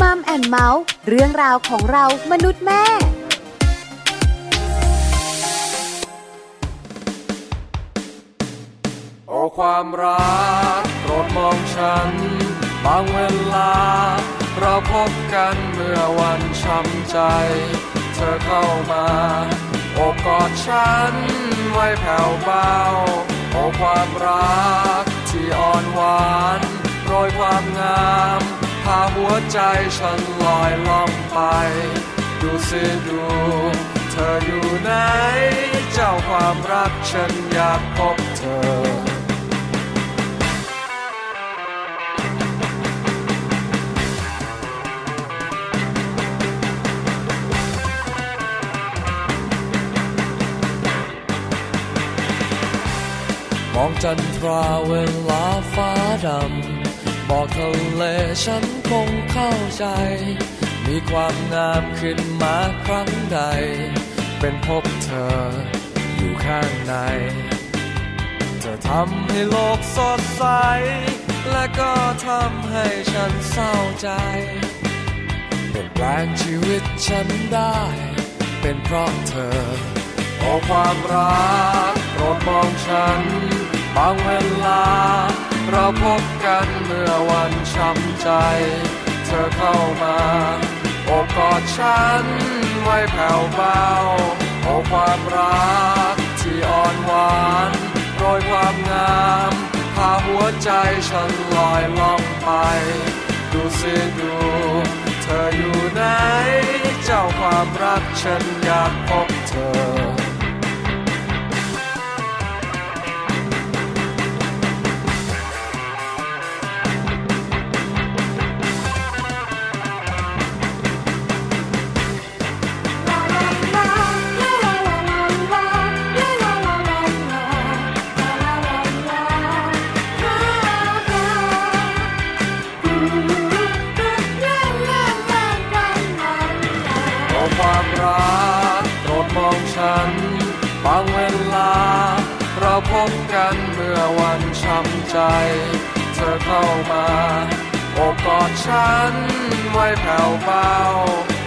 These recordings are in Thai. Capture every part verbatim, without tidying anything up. มัมแอนด์เมาส์เรื่องราวของเรามนุษย์แม่โอ้ความรักโปรดมองฉันบางเวลาเราพบกันเมื่อวันช้ำใจเธอเข้ามาโอบกอดฉันไว้แผ่วเบาโอ้ความรักที่อ่อนหวานโรยความงามพาหัวใจฉันลอยล่องไปดูสิดูเธออยู่ไหนเจ้าความรักฉันอยากพบเธอมองจันทราเวลาฟ้าดำบอกทะเลฉันคงเข้าใจมีความงามขึ้นมาครั้งใดเป็นพบเธออยู่ข้างในเธอทำให้โลกสดใสและก็ทำให้ฉันเศร้าใจเปลี่ยนแปลงชีวิตฉันได้เป็นเพราะเธอโอ้ความรักโปรดมองฉันบางเวลาเราพบกันเมื่อวันช้ำใจเธอเข้ามาโอบกอดฉันไว้แผ่วเบาโอ้ความรักที่อ่อนหวานโรยความงามพาหัวใจฉันลอยล่องไปดูสิดูเธออยู่ไหนเจ้าความรักฉันอยากพบเธอบางเวลาเราพบกันเมื่อวันช้ำใจเธอเข้ามาโอบกอดฉันไว้แผ่วเบา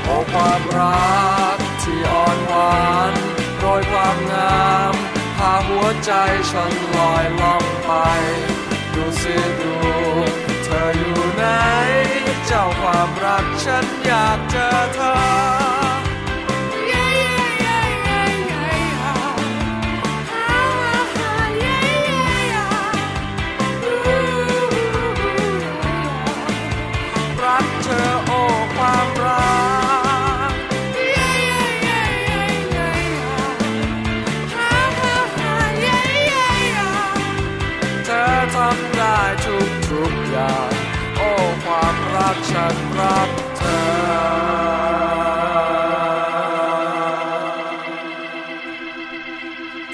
โอ้ความรักที่อ่อนหวานโรยความงามพาหัวใจฉันลอยล่องไปดูสิดูเธออยู่ไหนเจ้าความรักฉันอยากเจอเธอโอ้ความรักฉันรักเธอ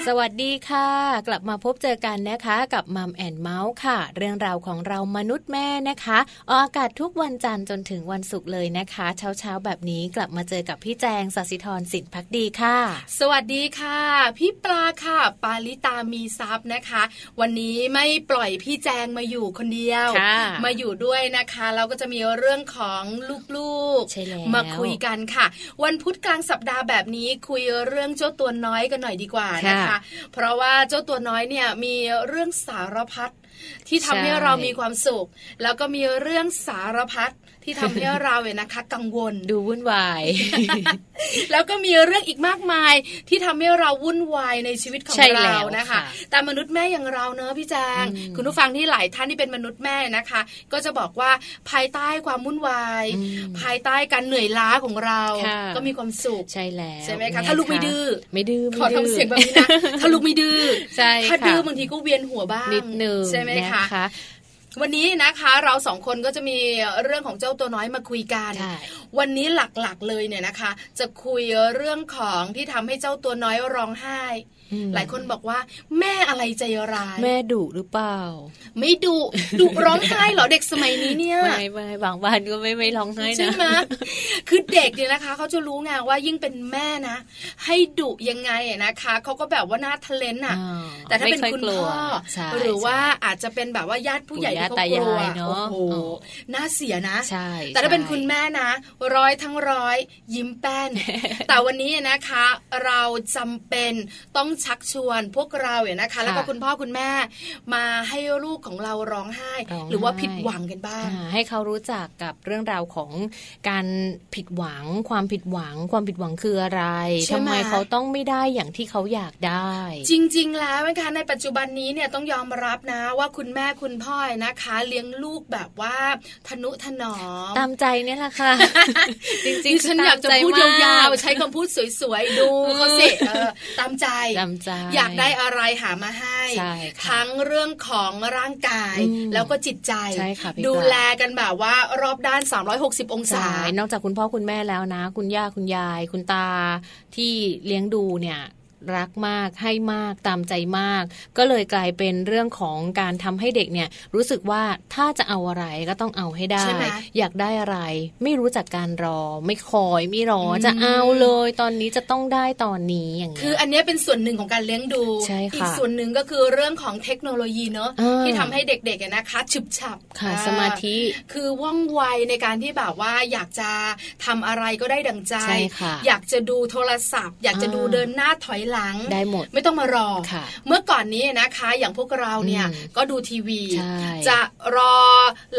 สวัสดีค่ะกลับมาพบเจอกันนะคะกับมัมแอนด์เมาส์ค่ะเรื่องราวของเรามนุษย์แม่นะคะออกอากาศทุกวันจันทร์จนถึงวันศุกร์เลยนะคะเช้าๆแบบนี้กลับมาเจอกับพี่แจงศศิธรสินภักดีค่ะสวัสดีค่ะพี่ปลาค่ะปาลิตามีทรัพย์นะคะวันนี้ไม่ปล่อยพี่แจงมาอยู่คนเดียวมาอยู่ด้วยนะคะเราก็จะมีเรื่องของลูกๆมาคุยกันค่ะวันพุธกลางสัปดาห์แบบนี้คุยเรื่องเจ้าตัวน้อยกันหน่อยดีกว่านะคะเพราะว่าเจ้าตัวน้อยเนี่ยมีเรื่องสารพัดที่ทำให้เรามีความสุขแล้วก็มีเรื่องสารพัดที่ทำให้เราเนี่ยนะคะกังวลดูวุ่นวาย แล้วก็มีเรื่องอีกมากมายที่ทำให้เราวุ่นวายในชีวิตของเรานะคะแต่มนุษย์แม่อย่างเราเนอะพี่แจงคุณผู้ฟังที่หลายท่านที่เป็นมนุษย์แม่นะคะก็จะบอกว่าภายใต้ความวุ่นวายภายใต้การเหนื่อยล้าของเราก็มีความสุขใช่แล้วใช่ไหมคะถ้าลูกไม่ดื้อไม่ดื้อขอทำเสียงแบบนี้นะถ้าลูกไม่ดื้อถ้าดื้อบางทีก็เวียนหัวบ้างนิดนึงใช่ไหมคะวันนี้นะคะเราสองคนก็จะมีเรื่องของเจ้าตัวน้อยมาคุยกันวันนี้หลักๆเลยเนี่ยนะคะจะคุยเรื่องของที่ทำให้เจ้าตัวน้อยร้องไห้ หลายคนบอกว่าแม่อะไรใจร้ายแม่ดุหรือเปล่าไม่ดุดุร้องไห้เหรอเด็กสมัยนี้เนี่ยไม่ไม่บางบ้านก็ไม่ไม่ร้องไห้นะใช่ไหมคือเด็กเนี่ยนะคะเขาจะรู้ไงว่ายิ่งเป็นแม่นะให้ดุยังไงนะคะเขาก็แบบว่าน่าทะเลนน่ะแต่ถ้าเป็นคุณพ่อหรือว่าอาจจะเป็นแบบว่าญาติผู้ใหญ่ที่เขากลัวโอ้โหน่าเสียนะแต่ถ้าเป็นคุณแม่นะร้อยทั้งร้อยยิ้มแป้นแต่วันนี้นะคะเราจำเป็นต้องชักชวนพวกเราเนี่ยนะคะแล้วก็คุณพ่อคุณแม่มาให้ลูกของเราร้องไห้หรือว่าผิดหวังกันบ้างให้เขารู้จักกับเรื่องราวของการผิดหวังความผิดหวังความผิดหวังคืออะไรทำไมเขาต้องไม่ได้อย่างที่เขาอยากได้จริงๆแล้วนะคะในปัจจุบันนี้เนี่ยต้องยอมรับนะว่าคุณแม่คุณพ่อนะคะเลี้ยงลูกแบบว่าทนุถนอมตามใจเนี่ยแหละค่ะ จริงๆฉันอยากจะพูดยาวๆใช้คำพูดสวยๆดูเขาสิตามใจอยากได้อะไรหามาให้ทั้งเรื่องของร่างกายแล้วก็จิตใจดูแลกันแบบว่ารอบด้านสามร้อยหกสิบองศานอกจากคุณพ่อคุณแม่แล้วนะคุณย่าคุณยายคุณตาที่เลี้ยงดูเนี่ยรักมากให้มากตามใจมากก็เลยกลายเป็นเรื่องของการทำให้เด็กเนี่ยรู้สึกว่าถ้าจะเอาอะไรก็ต้องเอาให้ได้อยากได้อะไรไม่รู้จักการรอไม่คอยไม่รอจะเอาเลยตอนนี้จะต้องได้ตอนนี้อย่างนี้คืออันนี้เป็นส่วนหนึ่งของการเลี้ยงดูอีกส่วนหนึ่งก็คือเรื่องของเทคโนโลยีเนอะที่ทำให้เด็กๆนะคะฉุบฉับสมาธิคือว่องไวในการที่แบบว่าอยากจะทำอะไรก็ได้ดังใจอยากจะดูโทรศัพท์อยากจะดูเดินหน้าถอยหลังได้หมดไม่ต้องมารอเมื่อก่อนนี้นะคะอย่างพวกเราเนี่ยก็ดูทีวีจะรอ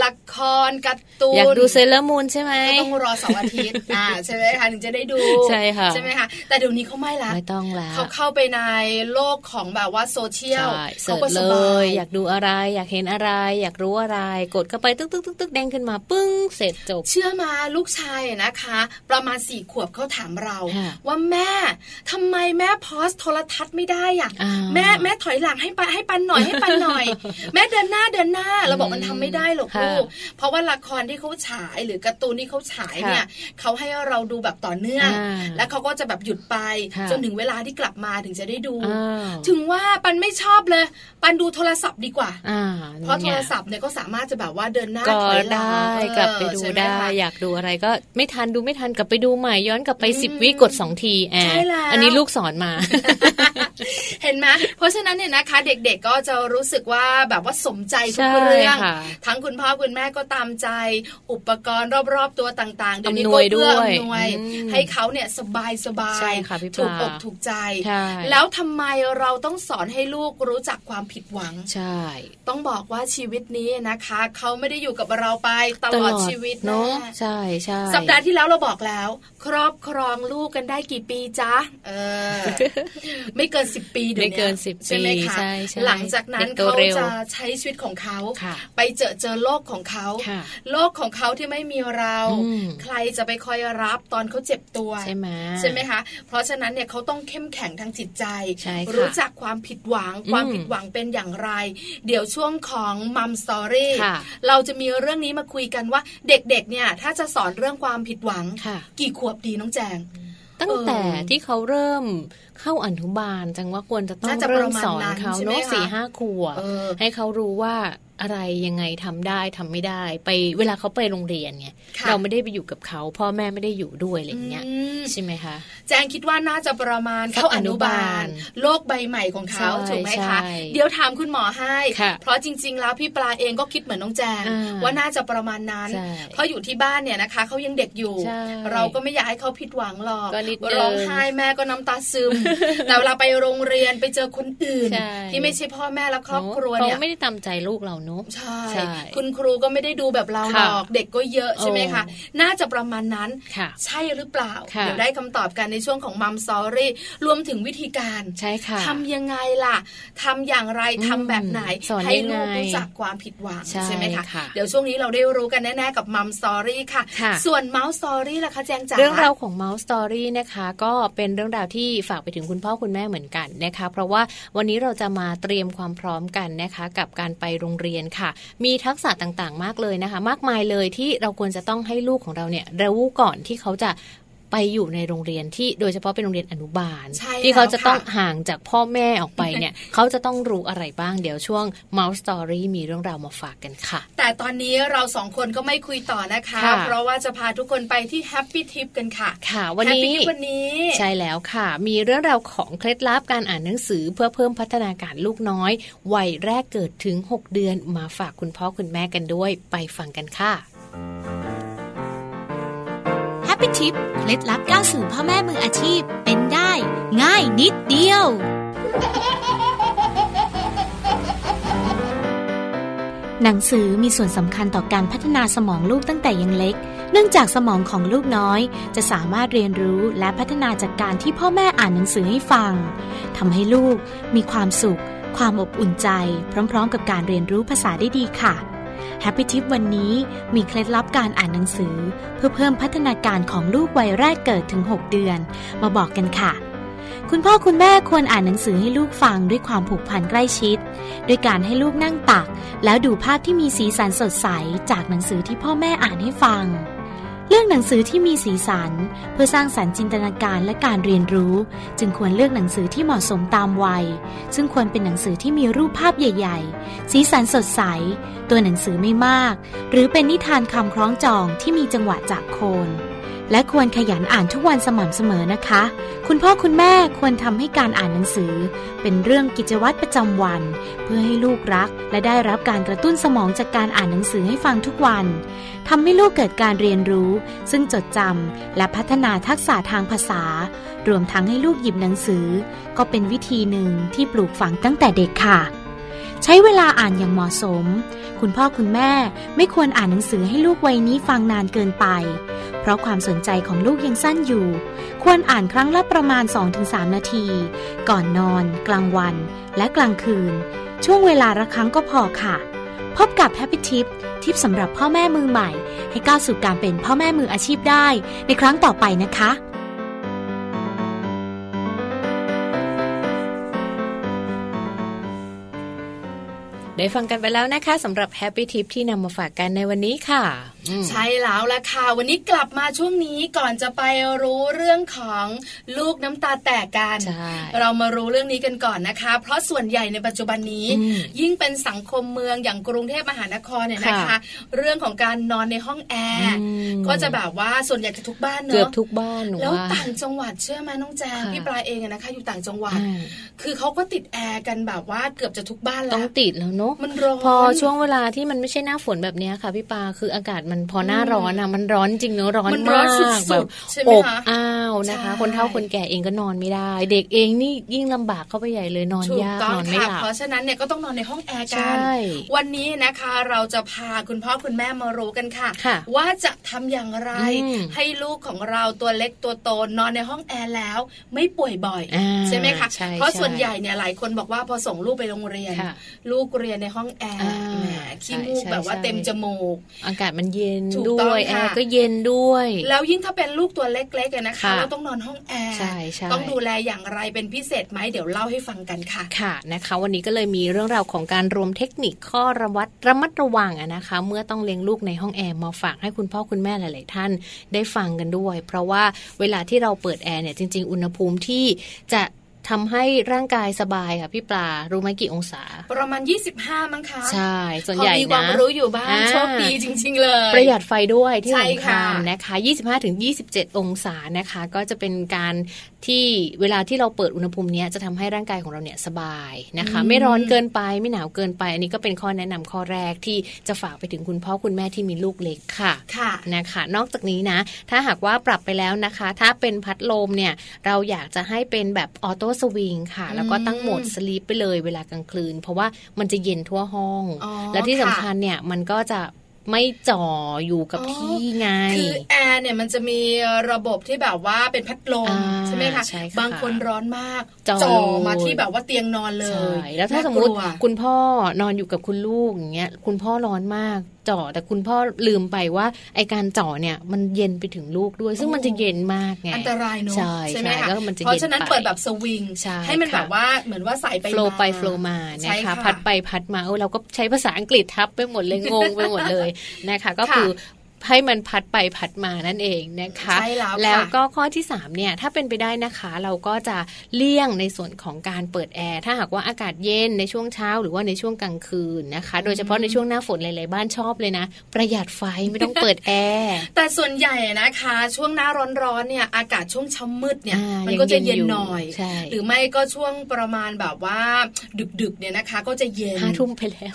ละครการ์ตูนอยากดูเซเลอร์มูนใช่ไหมก็ต้องรอเสาร์อาทิตย์อ่าใช่ไหมคะถึงจะได้ดูใช่ค่ะใช่ไหมคะแต่เดี๋ยวนี้เขาไม่ละไม่ต้องแล้วเขาเข้าไปในโลกของแบบว่าโซเชียลเขาก็สบายอยากดูอะไรอยากเห็นอะไรอยากรู้อะไรกดเข้าไปตึ๊กตึ๊กตึ๊กตึ๊กแดงขึ้นมาปึ้งเสร็จจบเชื่อมาลูกชายนะคะประมาณสี่ขวบเขาถามเราว่าแม่ทำไมแม่พอโทรทัศน์ไม่ได้อ่ะแม่แม่ถอยหลังให้ปันให้ปันหน่อยให้ปันหน่อยแม่เดินหน้าเดินหน้าเราบอกมันทำไม่ได้หรอกลูกเพราะว่าละครที่เขาฉายหรือการ์ตูนที่เขาฉายเนี่ยเขาให้เราดูแบบต่อเนื่องแล้วเขาก็จะแบบหยุดไปจนถึงเวลาที่กลับมาถึงจะได้ดูถึงว่าปันไม่ชอบเลยปันดูโทรศัพท์ดีกว่าเพราะโทรศัพท์เนี่ยก็สามารถจะแบบว่าเดินหน้าถอยหลังกลับไปดูได้อยากดูอะไรก็ไม่ทันดูไม่ทันกลับไปดูใหม่ย้อนกลับไปสิบวิกดสองทีแอนอันนี้ลูกสอนมาเห็นไหมเพราะฉะนั้นเนี่ยนะคะเด็กๆก็จะรู้สึกว่าแบบว่าสมใจทุกเรื่องทั้งคุณพ่อคุณแม่ก็ตามใจอุปกรณ์รอบๆตัวต่างๆเดี๋ยวนี้ก็เพื่ออำนวยให้เขาเนี่ยสบายๆถูกอกถูกใจแล้วทำไมเราต้องสอนให้ลูกรู้จักความผิดหวังใช่ต้องบอกว่าชีวิตนี้นะคะเขาไม่ได้อยู่กับเราไปตลอดชีวิตเนาะใช่ใช่สัปดาห์ที่แล้วเราบอกแล้วครอบครองลูกกันได้กี่ปีจ๊ะเออไม่เกินสิบปีเดี๋ยวนี้ใช่ไหมคะหลังจากนั้นเขาจะใช้ชีวิตของเขาไปเจอเจอโลกของเขาโลกของเขาที่ไม่มีเราใครจะไปคอยรับตอนเขาเจ็บตัวใช่ไหมใช่ไหมคะเพราะฉะนั้นเนี่ยเขาต้องเข้มแข็งทางจิตใจรู้จักความผิดหวังความผิดหวังเป็นอย่างไรเดี๋ยวช่วงของมัมสตอรี่เราจะมีเรื่องนี้มาคุยกันว่าเด็กๆเนี่ยถ้าจะสอนเรื่องความผิดหวังกี่ขวบดีน้องแจงตั้งแต่ที่เขาเริ่มเข้าอนุบาลจังว่าควรจะต้องเริ่มสอนเขาเนาะสี่ห้าขวบให้เขารู้ว่าอะไรยังไงทำได้ทำไม่ได้ไปเวลาเขาไปโรงเรียนไงเราไม่ได้ไปอยู่กับเขาพ่อแม่ไม่ได้อยู่ด้วยอะไรอย่างเงี้ยใช่ไหมคะแจงคิดว่าน่าจะประมาณเข้าอนุบาลโลกใบใหม่ของเขาถูกไหมคะเดี๋ยวถามคุณหมอให้เพราะจริงๆแล้วพี่ปลาเองก็คิดเหมือนน้องแจงว่าน่าจะประมาณนั้นเพราะอยู่ที่บ้านเนี่ยนะคะเขายังเด็กอยู่เราก็ไม่อยากให้เขาผิดหวังหรอกร้องไห้แม่ก็น้ำตาซึมแต่เวลาไปโรงเรียนไปเจอคนอื่นที่ไม่ใช่พ่อแม่และครอบครัวเนี่ยเขาไม่ได้ตามใจลูกเราใช่คุณครูก็ไม่ได้ดูแบบเราหรอกเด็กก็เยอะใช่ไหมคะน่าจะประมาณนั้นใช่หรือเปล่าเดี๋ยวได้คำตอบกันในช่วงของมัมซอรี่รวมถึงวิธีการทำยังไงล่ะทำอย่างไรทำแบบไหนให้ลูกรู้จักความผิดหวังใช่ไหมคะเดี๋ยวช่วงนี้เราได้รู้กันแน่ๆกับมัมซอรี่ค่ะส่วนเมาส์ซอรี่ล่ะคะแจงจ๋าเรื่องราวของเมาส์ซอรี่นะคะก็เป็นเรื่องราวที่ฝากไปถึงคุณพ่อคุณแม่เหมือนกันนะคะเพราะว่าวันนี้เราจะมาเตรียมความพร้อมกันนะคะกับการไปโรงเรียนมีทักษะต่างๆมากเลยนะคะมากมายเลยที่เราควรจะต้องให้ลูกของเราเนี่ยรู้ก่อนที่เขาจะ ไปอยู่ในโรงเรียนที่โดยเฉพาะเป็นโรงเรียนอนุบาลที่เขาจะต้องห่างจากพ่อแม่ออกไปเนี่ย เขาจะต้องรู้อะไรบ้างเดี๋ยวช่วง Mouse Story มีเรื่องราวมาฝากกันค่ะแต่ตอนนี้เราสองคนก็ไม่คุยต่อนะคะเพราะว่าจะพาทุกคนไปที่ Happy Tip กันค่ะค่ะวันนี้ Happy Tip วันนี้ใช่แล้วค่ะมีเรื่องราวของเคล็ดลับการอ่านหนังสือเพื่อเพิ่มพัฒนาการลูกน้อยวัยแรกเกิดถึงหกเดือนมาฝากคุณพ่อคุณแม่กันด้วยไปฟังกันค่ะHappy Tip เคล็ดลับก้าวสู่พ่อแม่มืออาชีพเป็นได้ง่ายนิดเดียวหนังสือมีส่วนสำคัญต่อการพัฒนาสมองลูกตั้งแต่ยังเล็กเนื่องจากสมองของลูกน้อยจะสามารถเรียนรู้และพัฒนาจากการที่พ่อแม่อ่านหนังสือให้ฟังทำให้ลูกมีความสุขความอบอุ่นใจพร้อมๆกับการเรียนรู้ภาษาได้ดีค่ะHappy Tip วันนี้มีเคล็ดลับการอ่านหนังสือเพื่อเพิ่มพัฒนาการของลูกวัยแรกเกิดถึงหกเดือนมาบอกกันค่ะคุณพ่อคุณแม่ควรอ่านหนังสือให้ลูกฟังด้วยความผูกพันใกล้ชิดโดยการให้ลูกนั่งตักแล้วดูภาพที่มีสีสันสดใสจากหนังสือที่พ่อแม่อ่านให้ฟังเลือกหนังสือที่มีสีสันเพื่อสร้างสรรค์จินตนาการและการเรียนรู้จึงควรเลือกหนังสือที่เหมาะสมตามวัยซึ่งควรเป็นหนังสือที่มีรูปภาพใหญ่ๆสีสันสดใสตัวหนังสือไม่มากหรือเป็นนิทานคำคล้องจองที่มีจังหวะจากโคนและควรขยันอ่านทุกวันสม่ำเสมอนะคะคุณพ่อคุณแม่ควรทำให้การอ่านหนังสือเป็นเรื่องกิจวัตรประจำวันเพื่อให้ลูกรักและได้รับการกระตุ้นสมองจากการอ่านหนังสือให้ฟังทุกวันทำให้ลูกเกิดการเรียนรู้ซึ่งจดจำและพัฒนาทักษะทางภาษารวมทั้งให้ลูกหยิบหนังสือก็เป็นวิธีหนึ่งที่ปลูกฝังตั้งแต่เด็กค่ะใช้เวลาอ่านอย่างเหมาะสมคุณพ่อคุณแม่ไม่ควรอ่านหนังสือให้ลูกวัยนี้ฟังนานเกินไปเพราะความสนใจของลูกยังสั้นอยู่ควรอ่านครั้งละประมาณ สองถึงสาม นาทีก่อนนอนกลางวันและกลางคืนช่วงเวลาละครั้งก็พอค่ะพบกับ Happy Tip ทิปสำหรับพ่อแม่มือใหม่ให้ก้าวสู่การเป็นพ่อแม่มืออาชีพได้ในครั้งต่อไปนะคะได้ฟังกันไปแล้วนะคะสำหรับ Happy Tip ที่นำมาฝากกันในวันนี้ค่ะใช่แล้วล่ะค่ะวันนี้กลับมาช่วงนี้ก่อนจะไปรู้เรื่องของลูกน้ำตาแตกกันเรามารู้เรื่องนี้กันก่อนนะคะเพราะส่วนใหญ่ในปัจจุบันนี้ยิ่งเป็นสังคมเมืองอย่างกรุงเทพมหานครเนี่ยนะคะเรื่องของการนอนในห้องแอร์ก็จะแบบว่าส่วนใหญ่จะทุกบ้านเนอะเกือบทุกบ้านแล้วต่างจังหวัดเชื่อไหมน้องแจมพี่ปลาเองนะคะอยู่ต่างจังหวัดคือเขาก็ติดแอร์กันแบบว่าเกือบจะทุกบ้านแล้วต้องติดแล้วเนอะมันร้อนพอช่วงเวลาที่มันไม่ใช่หน้าฝนแบบนี้ค่ะพี่ปลาคืออากาศพอหน้าร้อนอ่ะมันร้อนจริงเนอะร้อนมากแบบอบอ้าวนะคะคนเฒ่าคนแก่เองก็นอนไม่ได้เด็กเองนี่ยิ่งลำบากเข้าไปใหญ่เลยนอนยากนอนไม่หลับเพราะฉะนั้นเนี่ยก็ต้องนอนในห้องแอร์กันวันนี้นะคะเราจะพาคุณพ่อคุณแม่มารู้กันค่ะว่าจะทำอย่างไรให้ลูกของเราตัวเล็กตัวโตนอนในห้องแอร์แล้วไม่ป่วยบ่อยใช่ไหมคะเพราะส่วนใหญ่เนี่ยหลายคนบอกว่าพอส่งลูกไปโรงเรียนลูกเรียนในห้องแอร์ขี้มูกแบบว่าเต็มจมูกอากาศมันเย็นด้วยแอร์ก็เย็นด้วยแล้วยิ่งถ้าเป็นลูกตัวเล็กๆนะคะเราต้องนอนห้องแอร์ต้องดูแลอย่างไรเป็นพิเศษไหมเดี๋ยวเล่าให้ฟังกันค่ะค่ะนะคะวันนี้ก็เลยมีเรื่องราวของการรวมเทคนิคข้อระวัดระมัดระวังนะคะเมื่อต้องเลี้ยงลูกในห้องแอร์มาฝากให้คุณพ่อคุณแม่หลายๆท่านได้ฟังกันด้วยเพราะว่าเวลาที่เราเปิดแอร์เนี่ยจริงๆอุณหภูมิที่จะทำให้ร่างกายสบายค่ะพี่ปลารู้ไหมกี่องศาประมาณยี่สิบห้ามั้งคะใช่ส่วนใหญ่นะมีความรู้อยู่บ้างโชคดีจริงๆเลยประหยัดไฟด้วยที่สำคัญนะคะ ยี่สิบห้าถึงยี่สิบเจ็ด องศานะคะก็จะเป็นการที่เวลาที่เราเปิดอุณหภูมินี้จะทำให้ร่างกายของเราเนี่ยสบายนะคะไม่ร้อนเกินไปไม่หนาวเกินไปอันนี้ก็เป็นข้อแนะนำข้อแรกที่จะฝากไปถึงคุณพ่อคุณแม่ที่มีลูกเล็กค่ะค่ะนะคะนอกจากนี้นะถ้าหากว่าปรับไปแล้วนะคะถ้าเป็นพัดลมเนี่ยเราอยากจะให้เป็นแบบออโต้สวิงค่ะแล้วก็ตั้งโหมดสลีปไปเลยเวลากลางคืนเพราะว่ามันจะเย็นทั่วห้องและที่สำคัญเนี่ยมันก็จะไม่จ่ออยู่กับที่ไงคือแอร์เนี่ยมันจะมีระบบที่แบบว่าเป็นพัดลมใช่ไหมคะบางคนร้อนมากจ่อมาที่แบบว่าเตียงนอนเลยแล้วถ้าสมมติคุณพ่อนอนอยู่กับคุณลูกอย่างเงี้ยคุณพ่อร้อนมากจ่อแต่คุณพ่อลืมไปว่าไอการจ่อเนี่ยมันเย็นไปถึงลูกด้วยซึ่งมันจะเย็นมากไงอันตรายเนอะใช่ใช่ไหมคะเพราะฉะนั้นเปิดแบบสวิงให้มันแบบว่าเหมือนว่าสายไปโฟล์ไปโฟล์มานะคะพัดไปพัดมาเราก็ใช้ภาษาอังกฤษทับไปหมดเลยงงไปหมดเลยนะคะก็คือพ ให้มันพัดไปพัดมานั่นเองนะคะใช่แล้วค่ะแล้วก็ข้อที่สามเนี่ยถ้าเป็นไปได้นะคะเราก็จะเลี่ยงในส่วนของการเปิดแอร์ถ้าหากว่าอากาศเย็นในช่วงเช้าหรือว่าในช่วงกลางคืนนะคะโดยเฉพาะในช่วงหน้าฝนหลายๆบ้านชอบเลยนะประหยัดไฟไม่ต้องเปิดแอร์ แต่ส่วนใหญ่นะคะช่วงหน้าร้อนๆเนี่ยอากาศช่วงเช้ามืดเนี่ยมันก็จะเย็นหน่อยหรือไม่ก็ช่วงประมาณแบบว่าดึกๆเนี่ยนะคะก็จะเย็นห้าทุ่มไปแล้ว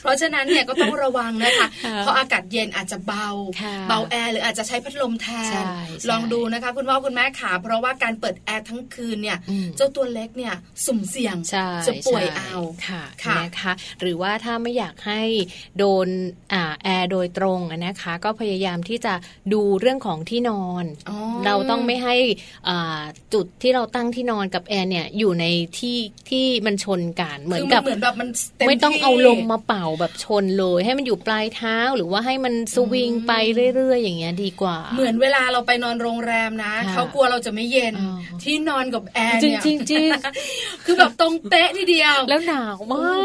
เพราะฉะนั้นเนี่ยก็ต้องระวังนะคะเพราะอากาศเย็นอาจจะเบาเบาแอร์หรืออาจจะใช้พัดลมแทนลองดูนะคะคุณพ่อคุณแม่ขาเพราะว่าการเปิดแอร์ทั้งคืนเนี่ยเจ้าตัวเล็กเนี่ยสุ่มเสี่ยงจะป่วยเอาค่ะนะคะหรือว่าถ้าไม่อยากให้โดนแอร์โดยตรงนะคะก็พยายามที่จะดูเรื่องของที่นอนเราต้องไม่ให้จุดที่เราตั้งที่นอนกับแอร์เนี่ยอยู่ในที่ที่มันชนกันเหมือนกับเหมือนแบบมันไม่ต้องเอาลมมาเป่าแบบชนเลยให้มันอยู่ปลายเท้าหรือว่าให้มันสวิงไปเรื่อยๆอย่างเงี้ยดีกว่าเหมือนเวลาเราไปนอนโรงแรมนะเขากลัวเราจะไม่เย็นที่นอนกับแอร์เนี่ยจริงๆคือแบบตรงเป๊ะทีเดียวแล้วหนาวมาก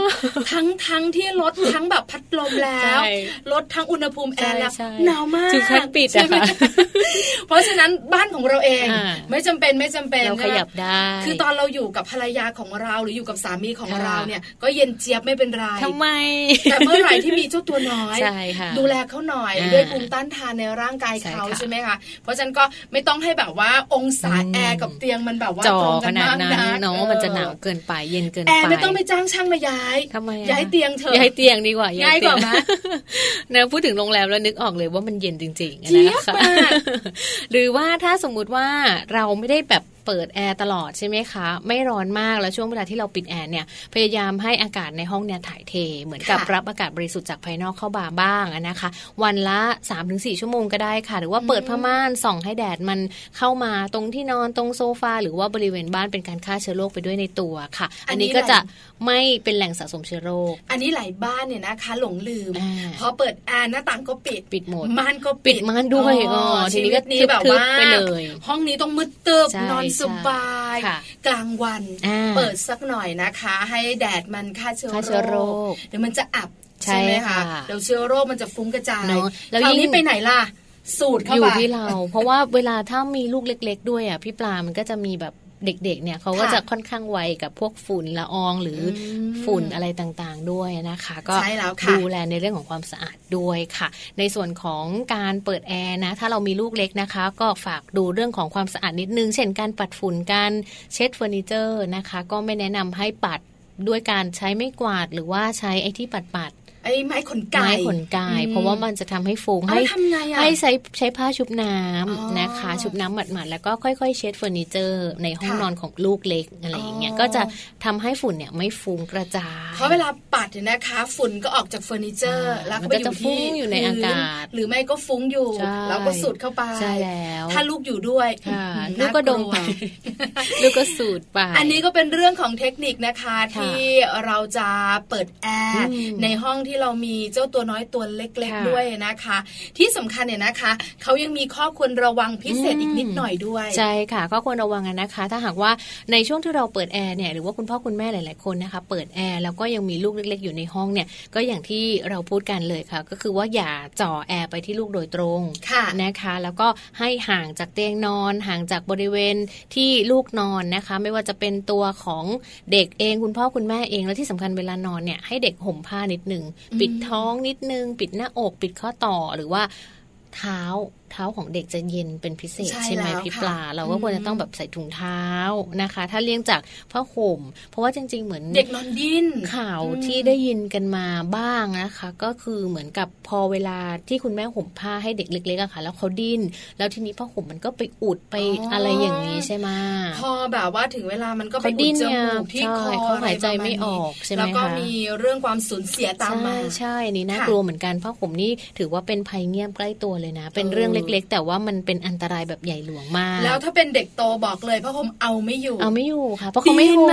ทั้งๆที่ลดทั้งแบบพัดลมแล้วลดทั้งอุณหภูมิแอร์แล้วหนาวมากถึงขั้นปิดอะค่ะเพราะฉะนั้นบ้านของเราเองไม่จำเป็นไม่จำเป็นเราขยับได้คือตอนเราอยู่กับภรรยาของเราหรืออยู่กับสามีของเราเนี่ยก็เย็นเจี๊ยบไม่เป็นไรทำไมแต่เมื่อไหร่ที่มีเจ้าตัวน้อยดูแลเขาหน่อยด้วยภูมิต้านทานในร่างกายเขาใช่ไหมคะเพราะฉะนั้นก็ไม่ต้องให้แบบว่าองศาแอร์กับเตียงมันแบบว่าตรงกันมากนะน้องมันจะหนาวเกินไปเย็นเกินไปแอร์ไม่ต้องไปจ้างช่างมาย้ายย้ายเตียงเถอะย้ายเตียงดีกว่าย้ายกว่าไหมนะพูดถึงโรงแรมแล้วนึกออกเลยว่ามันเย็นจริงๆนะคะหรือว่าถ้าสมมุติว่าเราไม่ได้แบบเปิดแอร์ตลอดใช่ไหมคะไม่ร้อนมากแล้วช่วงเวลาที่เราปิดแอร์เนี่ยพยายามให้อากาศในห้องเนี่ยถ่ายเทเหมือนกับรับอากาศบริสุทธิ์จากภายนอกเข้ามาบ้างนะคะวันละ สามถึงสี่ ชั่วโมงก็ได้ค่ะหรือว่าเปิดผ้าม่านส่องให้แดดมันเข้ามาตรงที่นอนตรงโซฟาหรือว่าบริเวณบ้านเป็นการฆ่าเชื้อโรคไปด้วยในตัวค่ะอันนี้ก็จะไม่เป็นแหล่งสะสมเชื้อโรคอันนี้หลายบ้านเนี่ยนะคะหลงลืมพอเปิดแอร์หน้าต่างก็ปิดปิดหมดม่านก็ปิดม่านด้วยอ๋อทีนี้ก็แบบว่าห้องนี้ต้องมืดตึบนอนสบายกลางวันเปิดสักหน่อยนะคะให้แดดมันฆ่าเชื้อโรคเดี๋ยวมันจะอับใช่ไหมคะเดี๋ยวเชื้อโรคมันจะฟุ้งกระจายแล้วยิ่งนี้ไปไหนล่ะสูดเข้าไปอยู่ที่เราเพราะว่าเวลาถ้ามีลูกเล็กๆด้วยอ่ะพี่ปลามันก็จะมีแบบเด็กๆเนี่ยเขาก็จะค่อนข้างไวกับพวกฝุ่นละอองหรือฝุ่นอะไรต่างๆด้วยนะคะก็ดูแลในเรื่องของความสะอาดด้วยค่ะในส่วนของการเปิดแอร์นะถ้าเรามีลูกเล็กนะคะก็ฝากดูเรื่องของความสะอาดนิดนึงเช่นการปัดฝุ่นการเช็ดเฟอร์นิเจอร์นะคะก็ไม่แนะนำให้ปัดด้วยการใช้ไม้กวาดหรือว่าใช้ไอ้ที่ปัดๆไอ้ไม้ขนไก่ไม้ขนไก่เพราะว่ามันจะทำให้ฟุ้งให้ให้ใช้ใช้ผ้าชุบน้ำนะคะชุบน้ำหมาดๆแล้วก็ค่อยๆเช็ดเฟอร์นิเจอร์ในห้องนอนของลูกเล็กอะไรอย่างเงี้ยก็จะทำให้ฝุ่นเนี่ยไม่ฟุ้งกระจายเพราะเวลาปัดเนี่ยนะคะฝุ่นก็ออกจากเฟอร์นิเจอร์แล้วก็ไปอยู่ที่อยู่ในอากาศหรือไม่ก็ฟุ้งอยู่แล้วก็สูดเข้าไปถ้าลูกอยู่ด้วยลูกก็ดมไปลูกก็สูดไปอันนี้ก็เป็นเรื่องของเทคนิคนะคะที่เราจะเปิดแอร์ในห้องที่เรามีเจ้าตัวน้อยตัวเล็กๆด้วยนะคะที่สำคัญเนี่ยนะคะเขายังมีข้อควรระวังพิเศษอีกนิดหน่อยด้วยใช่ค่ะข้อควรระวังนะคะถ้าหากว่าในช่วงที่เราเปิดแอร์เนี่ยหรือว่าคุณพ่อคุณแม่หลายๆคนนะคะเปิดแอร์แล้วก็ยังมีลูกเล็กๆอยู่ในห้องเนี่ยก็อย่างที่เราพูดกันเลยค่ะก็คือว่าอย่าจ่อแอร์ไปที่ลูกโดยตรงนะคะแล้วก็ให้ห่างจากเตียงนอนห่างจากบริเวณที่ลูกนอนนะคะไม่ว่าจะเป็นตัวของเด็กเองคุณพ่อคุณแม่เองและที่สำคัญเวลานอนเนี่ยให้เด็กห่มผ้านิดนึงปิดท้องนิดนึงปิดหน้าอกปิดข้อต่อหรือว่าเท้าเท้าของเด็กจะเย็นเป็นพิเศษใช่ไหมพี่ปลาเราก็ควรจะต้องแบบใส่ถุงเท้านะคะถ้าเลี้ยงจากผ้าห่มเพราะว่าจริงๆเหมือนเด็กนอนดิ้นข่าวที่ได้ยินกันมาบ้างนะคะก็คือเหมือนกับพอเวลาที่คุณแม่ห่มผ้าให้เด็กเล็กๆอะค่ะแล้วเขาดิ้นแล้วทีนี้ผ้าห่มมันก็ไปอุดไป อ, อะไรอย่างนี้ใช่ไหมพอแบบว่าถึงเวลามันก็ไปดิ้นเนี่ยที่คอเขาหายใจไม่ออกใช่ไหมคะแล้วก็มีเรื่องความสูญเสียตามมาใช่นี่น่ากลัวเหมือนกันผ้าห่มนี่ถือว่าเป็นภัยเงียบใกล้ตัวเลยนะเป็นเรื่อง ล็กๆแต่ว่ามันเป็นอันตรายแบบใหญ่หลวงมากแล้วถ้าเป็นเด็กโตบอกเลยผ้าห่มเอาไม่อยู่เอาไม่อยู่ค่ะเพราะเขาไม่ห่ม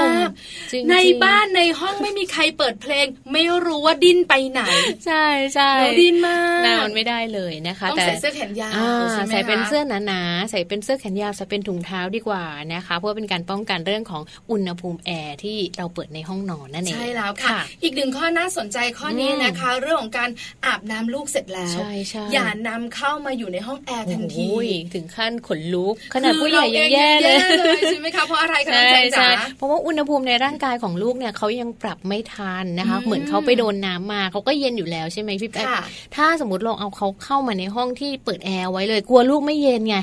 ในบ้านในห้องไม่มีใครเปิดเพลงไม่รู้ว่าดิ้นไปไหนใช่ใช่ดิ้นมากนอนไม่ได้เลยนะคะต้องใส่เสื้อแขนยาวใส่เป็นเสื้อหนาๆใส่เป็นเสื้อแขนยาวใส่เป็นถุงเท้าดีกว่านะคะเพื่อเป็นการป้องกันเรื่องของอุณหภูมิแอร์ที่เราเปิดในห้องนอนนั่นเองใช่แล้วค่ะอีกหนึ่งข้อน่าสนใจข้อนี้นะคะเรื่องของการอาบน้ำลูกเสร็จแล้วอย่านำเข้ามาอยู่ในห้องแอร์ทันทีถึงขั้นขนลุกขนาดผู้ใหญ่ยังแย่เลยใช่ไหมคะเพราะอะไรคะน้องแจงจ๋าเพราะว่าอุณหภูมิในร่างกายของลูกเนี่ยเขายังปรับไม่ทันนะคะเหมือนเขาไปโดนน้ำมาเขาก็เย็นอยู่แล้วใช่ไหมพี่แป๊บถ้าสมมติลองเอาเขาเข้ามาในห้องที่เปิดแอร์ไว้เลยกลัวลูกไม่เย็นไง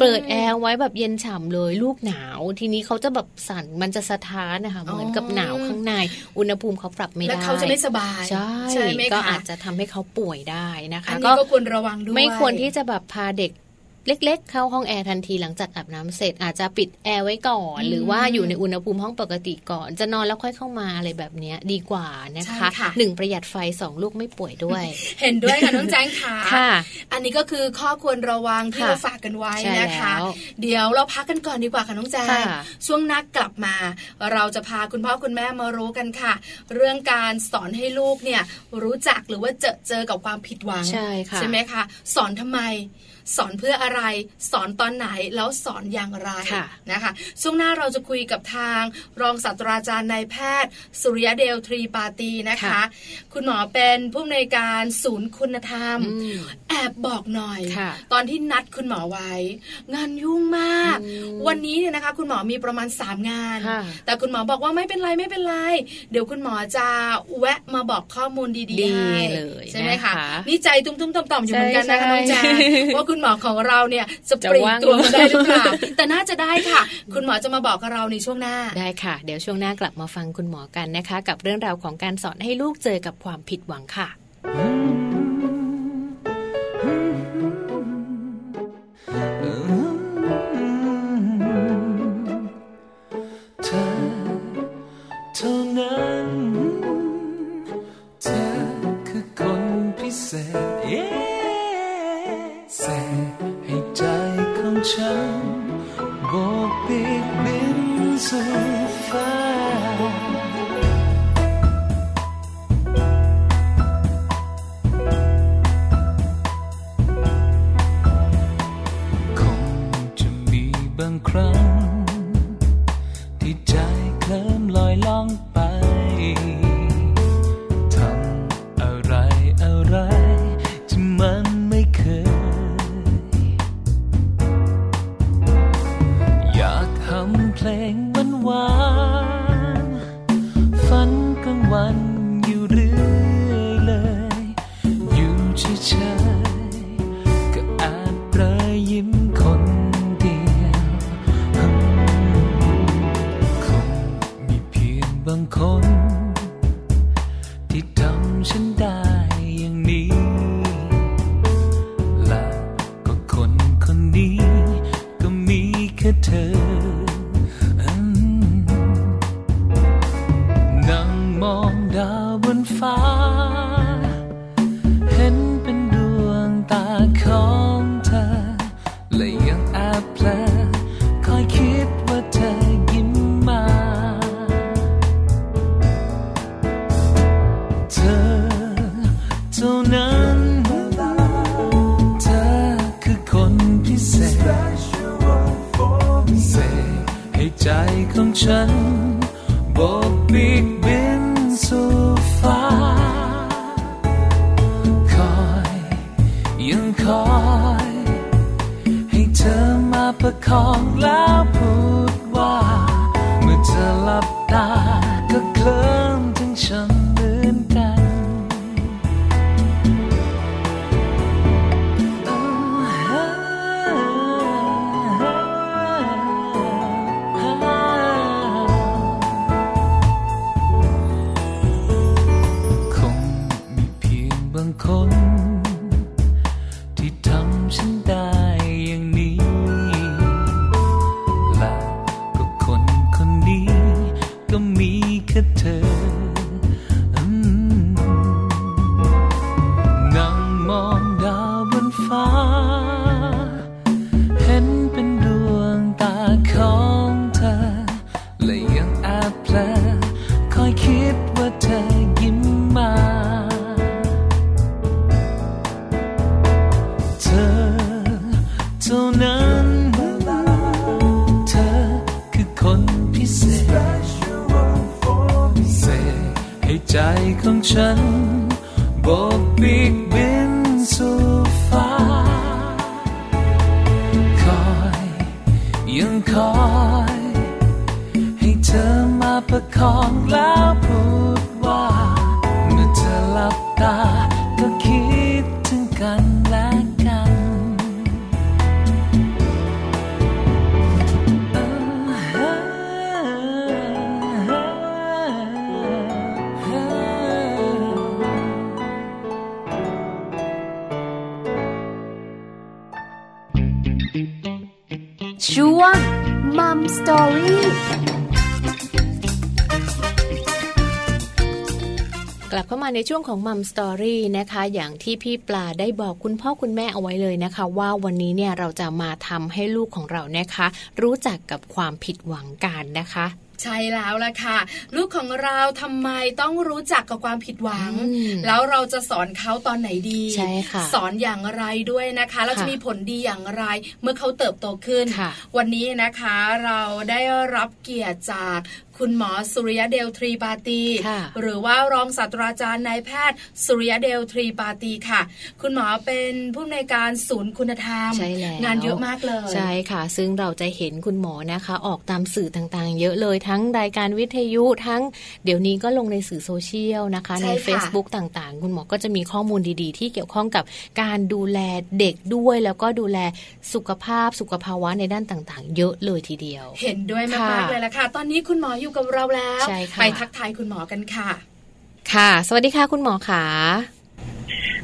เปิดแอร์ไว้แบบเย็นฉ่ำเลยลูกหนาวทีนี้เขาจะแบบสั่นมันจะสะท้านนะคะเหมือนกับหนาวข้างในอุณหภูมิเขาปรับไม่ได้แล้วเขาจะไม่สบายใช่ใช่ไหมคะก็อาจจะทำให้เขาป่วยได้นะคะก็ควรระวังด้วยไม่ควรที่จะแบบพาเด็กเล็กๆเข้าห้องแอร์ทันทีหลังจากอาบน้ำเสร็จอาจจะปิดแอร์ไว้ก่อนหรือว่าอยู่ในอุณหภูมิห้องปกติก่อนจะนอนแล้วค่อยเข้ามาอะไรแบบนี้ดีกว่านะคะหนึ่งประหยัดไฟสองลูกไม่ป่วยด้วย เห็นด้วยค่ะน้องแจ้งค่ะอันนี้ก็คือข้อควรระวังที่เราฝากกันไว้นะคะเดี๋ยวเราพักกันก่อนดีกว่าค่ะน้องแจ้งช่วงนักกลับมาเราจะพาคุณพ่อคุณแม่มารู้กันค่ะเรื่องการสอนให้ลูกเนี่ยรู้จักหรือว่าเจอเจอกับความผิดหวังใช่ค่ะใช่ไหมคะสอนทำไมสอนเพื่ออะไรสอนตอนไหนแล้วสอนอย่างไรนะคะช่วงหน้าเราจะคุยกับทางรองศาสตราจารย์นายแพทย์สุริยเดลทรีปาตีนะคะ คุณหมอเป็นผู้อำนวยการศูนย์คุณธรรมแอบบอกหน่อยตอนที่นัดคุณหมอไว้งานยุ่งมากวันนี้เนี่ยนะคะคุณหมอมีประมาณสามงานแต่คุณหมอบอกว่าไม่เป็นไรไม่เป็นไรเดี๋ยวคุณหมอจะแวะมาบอกข้อมูลดีๆให้ใช่ไหมคะนี่ใจตุ้มๆต่อมๆอยู่เหมือนกันนะคะน้องแจงว่าคุณหมอของเราเนี่ยจะปริ้นตัวมาได้หรือเปล่าแต่น่าจะได้ค่ะคุณหมอจะมาบอกกับเราในช่วงหน้าได้ค่ะเดี๋ยวช่วงหน้ากลับมาฟังคุณหมอกันนะคะกับเรื่องราวของการสอนให้ลูกเจอกับความผิดหวังค่ะเธอนั้นเธอคือคนพิเศษแต่ให้ใจของฉันโบกบิดบินสู่ฟ้าคงจะมีบางครั้งที่ใจเคลิ้มลอยล่องไปทำอะไรอะไรที่มันไม่เคยเพลงวันวานฝันกลางวันอยู่เรื่อยเลยอยู่เฉยๆก็อาจรอยยิ้มคนเดียวคงมีเพียงบางคนที่ทำฉันได้อย่างนี้และก็คนคนนี้ก็มีแค่เธอฟ้าเห็นเป็นดวงตาของเธอและยังแอบเพลอคอยคิดว่าเธอยิ้มมาเธอเท่านั้นเธอคือคนพิเศษเสกให้ใจของฉันบอกบิกบินสู่ฟ้าคอยยังคอยให้เธอมาประคองแล้วพูดว่าเมื่อเธอหลับตาก็เคลิ้มถึงฉันเหมือนกันคนที่ทำฉันได้อย่างนี้และก็คนคนนี้ก็มีแค่เธอ ของฉันบกปีกบินสู่ฟ้าคอยยังคอยให้เธอมาประคองแล้วพูดว่าเมื่อเธอหลับตาก็คิดถึงกันและกันช่วง Mom Story กลับเข้ามาในช่วงของ Mom Story นะคะอย่างที่พี่ปลาได้บอกคุณพ่อคุณแม่เอาไว้เลยนะคะว่าวันนี้เนี่ยเราจะมาทำให้ลูกของเรานะคะรู้จักกับความผิดหวังกันนะคะใช่แล้วล่ะค่ะลูกของเราทำไมต้องรู้จักกับความผิดหวังแล้วเราจะสอนเขาตอนไหนดีสอนอย่างไรด้วยนะคะแล้วจะมีผลดีอย่างไรเมื่อเขาเติบโตขึ้นวันนี้นะคะเราได้รับเกียรติจากคุณหมอสุริยะเดลทรีปาตีหรือว่ารองศาสตราจารย์นายแพทย์สุริยะเดลทรีปาตีค่ะคุณหมอเป็นผู้อำนวยการศูนย์คุณธรรมงานเยอะมากเลยใช่ค่ะซึ่งเราจะเห็นคุณหมอนะคะออกตามสื่อต่างๆเยอะเลยทั้งรายการวิทยุทั้งเดี๋ยวนี้ก็ลงในสื่อโซเชียลนะคะใน Facebook ต่างๆคุณหมอก็จะมีข้อมูลดีๆที่เกี่ยวข้องกับการดูแลเด็กด้วยแล้วก็ดูแลสุขภาพสุขภาวะในด้านต่างๆเยอะเลยทีเดียวเห็นด้วยมากๆเลยล่ะค่ะตอนนี้คุณหมออยู่กับเราแล้วไปทักทายคุณหมอกันค่ะค่ะสวัสดีค่ะคุณหมอค่ะ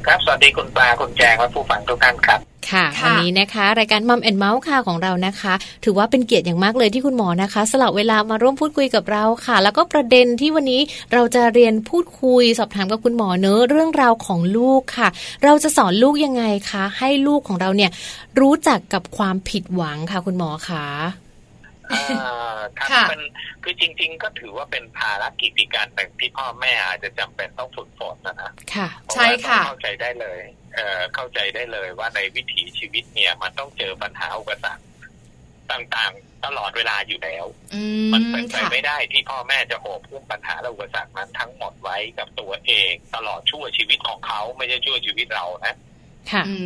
ครับสวัสดีคุณปลาคุณแจงและผู้ฟังทุกท่านครับค่ะวันนี้นะคะรายการ Mom and Mouth ค่ะของเรานะคะถือว่าเป็นเกียรติอย่างมากเลยที่คุณหมอนะคะสละเวลามาร่วมพูดคุยกับเราค่ะแล้วก็ประเด็นที่วันนี้เราจะเรียนพูดคุยสอบถามกับคุณหมอเนอะเรื่องราวของลูกค่ะเราจะสอนลูกยังไงคะให้ลูกของเราเนี่ยรู้จักกับความผิดหวังค่ะคุณหมอค่ะครับมันคือจริงๆก็ถือว่าเป็นภารกิจอีกการหนึ่งที่พ่อแม่อาจจะจำเป็นต้องฝึกฝนนะนะค่ะใช่ค่ะเข้าใจได้เลยเอ่อเข้าใจได้เลยว่าในวิถีชีวิตเนี่ยมันต้องเจอปัญหาอุปสรรคต่างๆตลอดเวลาอยู่แล้วมันเป็นไปไม่ได้ที่พ่อแม่จะโอบอุ้มปัญหาและอุปสรรคนั้นทั้งหมดไว้กับตัวเองตลอดชั่วชีวิตของเขาไม่ใช่ชั่วชีวิตเรานะ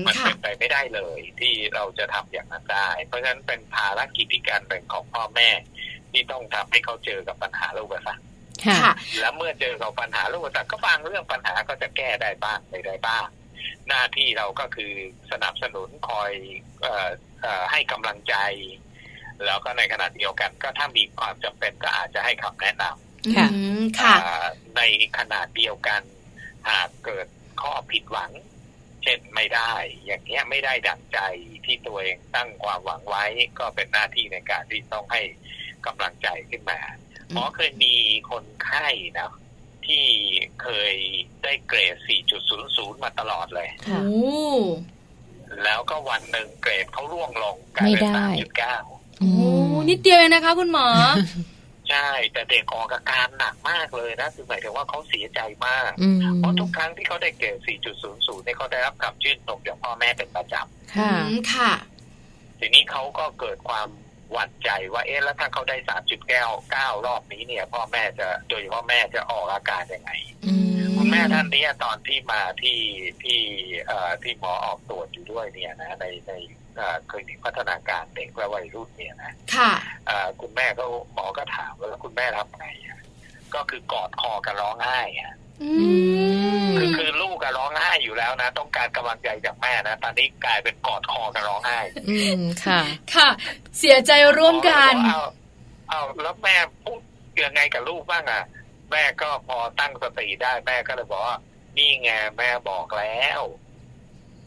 มันเป็นไปไม่ได้เลยที่เราจะทำอย่างนั้นได้เพราะฉะนั้นเป็นภารกิจที่การเป็นของพ่อแม่ที่ต้องทำให้เขาเจอกับปัญหาอุปสรรคและเมื่อเจอกับปัญหาอุปสรรคก็ฟังเรื่องปัญหาก็จะแก้ได้บ้างไม่ได้บ้างหน้าที่เราก็คือสนับสนุนคอยเอ่อเอ่อให้กำลังใจแล้วก็ในขณะเดียวกันก็ถ้ามีความจำเป็นก็อาจจะให้คำแนะนำในขณะเดียวกันหากเกิดข้อผิดหวังเช่นไม่ได้อย่างเงี้ยไม่ได้ดั่งใจที่ตัวเองตั้งความหวังไว้ก็เป็นหน้าที่ในการที่ต้องให้กำลังใจขึ้นมาหมอเคยมีคนไข้นะที่เคยได้เกรด สี่จุดศูนย์ศูนย์ มาตลอดเลยแล้วก็วันหนึ่งเกรดเขาร่วงลงกลายเป็น สามจุดเก้า โอ้นิดเดียวนะคะคุณหมอ ใช่แต่เด็กออกอาการหนักมากเลยนะคือหมายถึงว่าเขาเสียใจมากเพราะทุกครั้งที่เขาได้เกรด สี่จุดศูนย์ศูนย์ เนี่ยเขาได้รับคำชื่นชมจากพ่อแม่เป็นประจำค่ะค่ะทีนี้เขาก็เกิดความหวั่นใจว่าเอ๊ะแล้วถ้าเขาได้ สามจุดเก้า รอบนี้เนี่ยพ่อแม่จะโดยพ่อแม่จะออกอาการยังไงคุณแม่ท่านนี้ตอนที่มาที่ที่เอ่อที่หมอออกตรวจอยู่ด้วยเนี่ยนะในในคลินิกพัฒนาการเด็กและวัยรุ่นเนี่ยนะค่ะคุณแม่ก็หมอก็ถามว่าแล้วคุณแม่รับไงก็คือกอดคอกันร้องไห้คือคือลูกก็ร้องไห้อยู่แล้วนะต้องการกำลังใจจากแม่นะตอนนี้กลายเป็นกอดคอกันร้องไห้ค่ะค่ะเสียใจร่วมกันเอาเอาแล้วแม่พูดยังไงกับลูกบ้างอ่ะแม่ก็พอตั้งสติได้แม่ก็เลยบอกว่านี่ไงแม่บอกแล้ว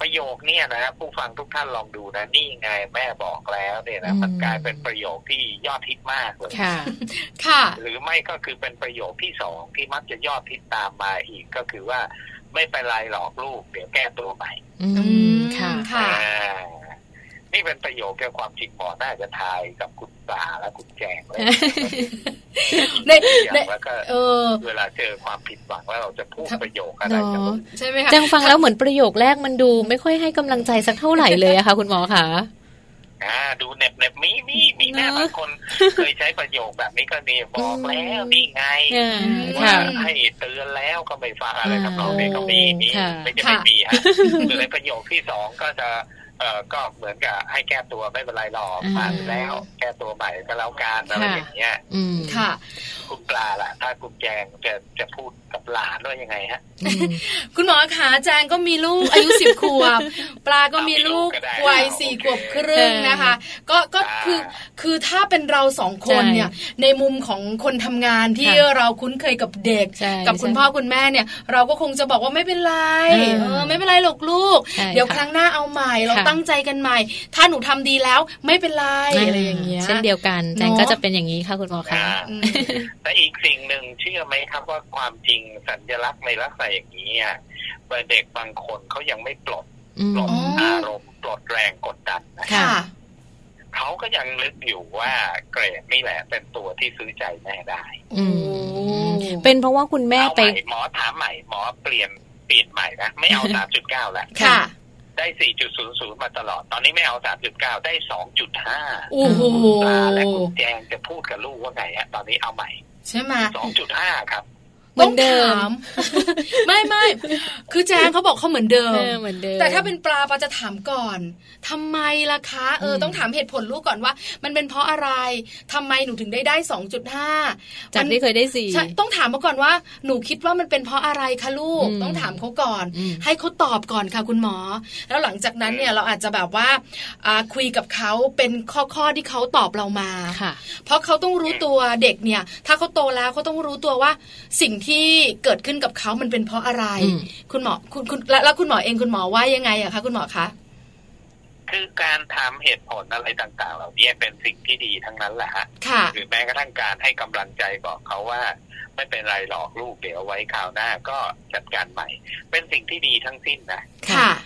ประโยคเนี่ยนะผู้ฟังทุกท่านลองดูนะนี่ไงแม่บอกแล้วเนี่ยนะมันกลายเป็นประโยคที่ยอดฮิตมากเลยค่ะค่ะหรือไม่ก็คือเป็นประโยคที่สองที่มักจะยอดฮิตตามมาอีกก็คือว่าไม่เป็นไรหรอกลูกเดี๋ยวแก้ตัวใหม่อืมค่ะค่ะนี่เป็นประโยคเกี่ยวกับความจริงหมอน่าจะทายกับคุณปลาและคุณแจงเลยในแล้วก็เวลาเจอความผิดหวังแล้วเราจะพูดประโยคอะไรกันใช่ไหมคะจังฟังแล้วเหมือนประโยคแรกมันดูไม่ค่อยให้กำลังใจสักเท่าไหร่เลยอะค่ะคุณหมอคะ อ่าดูเน็บเน็บมีมีมีแม่บางคนเคยใช้ประโยคแบบนี้ก็มีบอกแล้วนี่ไงว่าให้เตือนแล้วก็ไม่ฟังอะไรทำนองนี้ก็มีมีไม่จะไม่มีฮะหรือในประโยคที่สองก็จะเอ่อก็เหมือนกับให้แก้ตัวไม่เป็นไรหรอกผ่านแล้วแก้ตัวใหม่ก็แล้วกันอะไรอย่างเงี้ยอืมค่ะคุณปลาล่ะถ้าคุณแจงจะจะพูดกับหลานว่ายังไงฮะคุณหมอคะแจงก็มีลูกอายุสิบขวบปลาก็มีลูกวัยสี่ขวบครึ่งนะคะก็ก็คือคือถ้าเป็นเราสองคนเนี่ยในมุมของคนทำงานที่เราคุ้นเคยกับเด็กกับคุณพ่อคุณแม่เนี่ยเราก็คงจะบอกว่าไม่เป็นไรเออไม่เป็นไรหรอกลูกเดี๋ยวครั้งหน้าเอาใหม่เราตั้งใจกันใหม่ถ้าหนูทำดีแล้วไม่เป็นไรอะไรอย่างเงี้ยเช่นเดียวกันแจงก็จะเป็นอย่างนี้ค่ะคุณหมอคะแต่อีกสิ่งนึงเชื่อไหมครับว่าความจริงสัญลักษณ์ในลักษณะอย่างนี้อ่ะเด็กบางคนเขายังไม่ปลดปลดอารมณ์ปลดแรงกดดันค่ะเขาก็ยังนึกอยู่ว่าเกรดนี่แหละเป็นตัวที่ซื้อใจแม่ได้เป็นเพราะว่าคุณแม่ไปหมอถามใหม่หมอเปลี่ยนเปลี่ยนใหม่นะไม่เอา สามจุดเก้า แล้วค่ะได้ สี่จุดศูนย์ศูนย์ มาตลอดตอนนี้ไม่เอา สามจุดเก้า ได้ สองจุดห้า โอ้โหแล้วคุณแจงจะพูดกับลูกว่าไงฮะตอนนี้เอาใหม่ใช่มั้ย สองจุดห้า ครับเหมือนเดิมไม่ไม่คือแจงเขาบอกเขาเหมือนเดิมแต่ถ้าเป็นปลาปลาจะถามก่อนทำไมล่ะคะเออต้องถามเหตุผลลูกก่อนว่ามันเป็นเพราะอะไรทำไมหนูถึงได้ได้ สองจุดห้า จากที่เคยได้สี่ใช่ต้องถามมาก่อนว่าหนูคิดว่ามันเป็นเพราะอะไรคะลูกต้องถามเขาก่อนให้เขาตอบก่อนค่ะคุณหมอแล้วหลังจากนั้นเนี่ยเราอาจจะแบบว่าคุยกับเขาเป็นข้อๆที่เขาตอบเรามาเพราะเขาต้องรู้ตัวเด็กเนี่ยถ้าเขาโตแล้วเขาต้องรู้ตัวว่าสิ่งที่เกิดขึ้นกับเขามันเป็นเพราะอะไรคุณหมอคุณคุณแล้วคุณหมอเองคุณหมอว่ายังไงอะคะคุณหมอคะคือการถามเหตุผลอะไรต่างๆเหล่านี้เป็นสิ่งที่ดีทั้งนั้นแหละฮะหรือแม้กระทั่งการให้กำลังใจบอกเขาว่าไม่เป็นไรหรอกลูกเดี๋ยวไว้คราวหน้าก็จัดการใหม่เป็นสิ่งที่ดีทั้งสิ้นนะ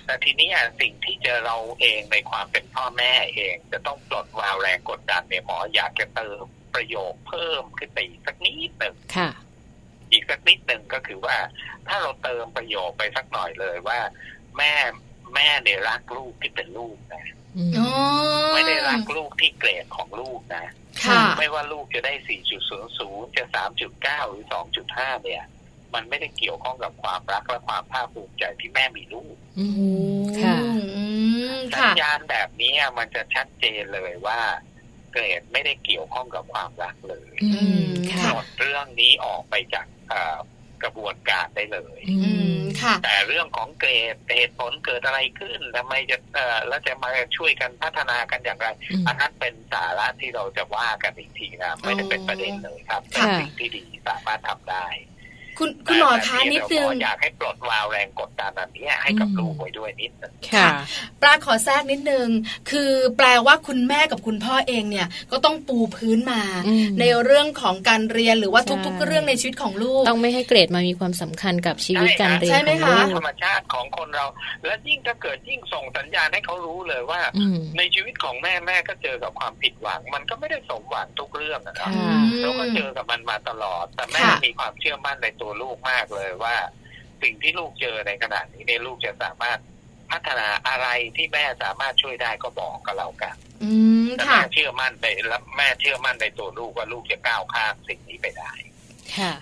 แต่ทีนี้สิ่งที่เจอเราเองในความเป็นพ่อแม่เองจะต้องปลดวาล์วแรงกดดันเนี่ยหมออยากจะเติมประโยคเพิ่มขึ้นไปสักนิดหนึ่งอีกสักนิดหนึ่งก็คือว่าถ้าเราเติมประโยคไปสักหน่อยเลยว่าแม่แม่เนี่ยรักลูกที่เป็นลูกนะไม่ได้รักลูกที่เกรดของลูกนะไม่ว่าลูกจะได้ สี่จุดศูนย์ศูนย์ จะ สามจุดเก้า หรือ สองจุดห้า เนี่ยมันไม่ได้เกี่ยวข้องกับความรักและความภาคภูมิใจที่แม่มีลูกสัญญาณแบบนี้มันจะชัดเจนเลยว่าเกรดไม่ได้เกี่ยวข้องกับความรักเลยหมดเรื่องนี้ออกไปจากกระบวนการได้เลยแต่เรื่องของเกรดเหตุผลเกิดอะไรขึ้นทำไมจะแล้วจะมาช่วยกันพัฒนากันอย่างไรอันนั้นเป็นสาระที่เราจะว่ากันอีกทีนะไม่ได้เป็นประเด็นเลยครับเป็นสิ่งที่ดีสามารถทำได้คุณคุณหมอคะนิดนึงอยากให้ปลดวาล์วแรงกดดันแบบนี้ให้กับลูกไว้ด้วยนิดนึงค่ะปลาขอแทรกนิดนึงคือแปลว่าคุณแม่กับคุณพ่อเองเนี่ยก็ต้องปูพื้นมาในเรื่องของการเรียนหรือว่าทุกๆเรื่องในชีวิตของลูกต้องไม่ให้เกรดมามีความสำคัญกับชีวิตการเรียนใช่ไหมคะธรรมชาติของคนเราและยิ่งถ้าเกิดยิ่งส่งสัญญาณให้เขารู้เลยว่าในชีวิตของแม่แม่ก็เจอกับความผิดหวังมันก็ไม่ได้สมหวังทุกเรื่องนะครับแล้วก็เจอกับมันมาตลอดแต่แม่มีความเชื่อมั่นในตัวลูกมากเลยว่าสิ่งที่ลูกเจอในขณะนี้เนี่ยลูกจะสามารถพัฒนาอะไรที่แม่สามารถช่วยได้ก็บอกกับเรากันแม่เชื่อมั่นในและแม่เชื่อมั่นในตัวลูกว่าลูกจะก้าวข้ามสิ่งนี้ไปได้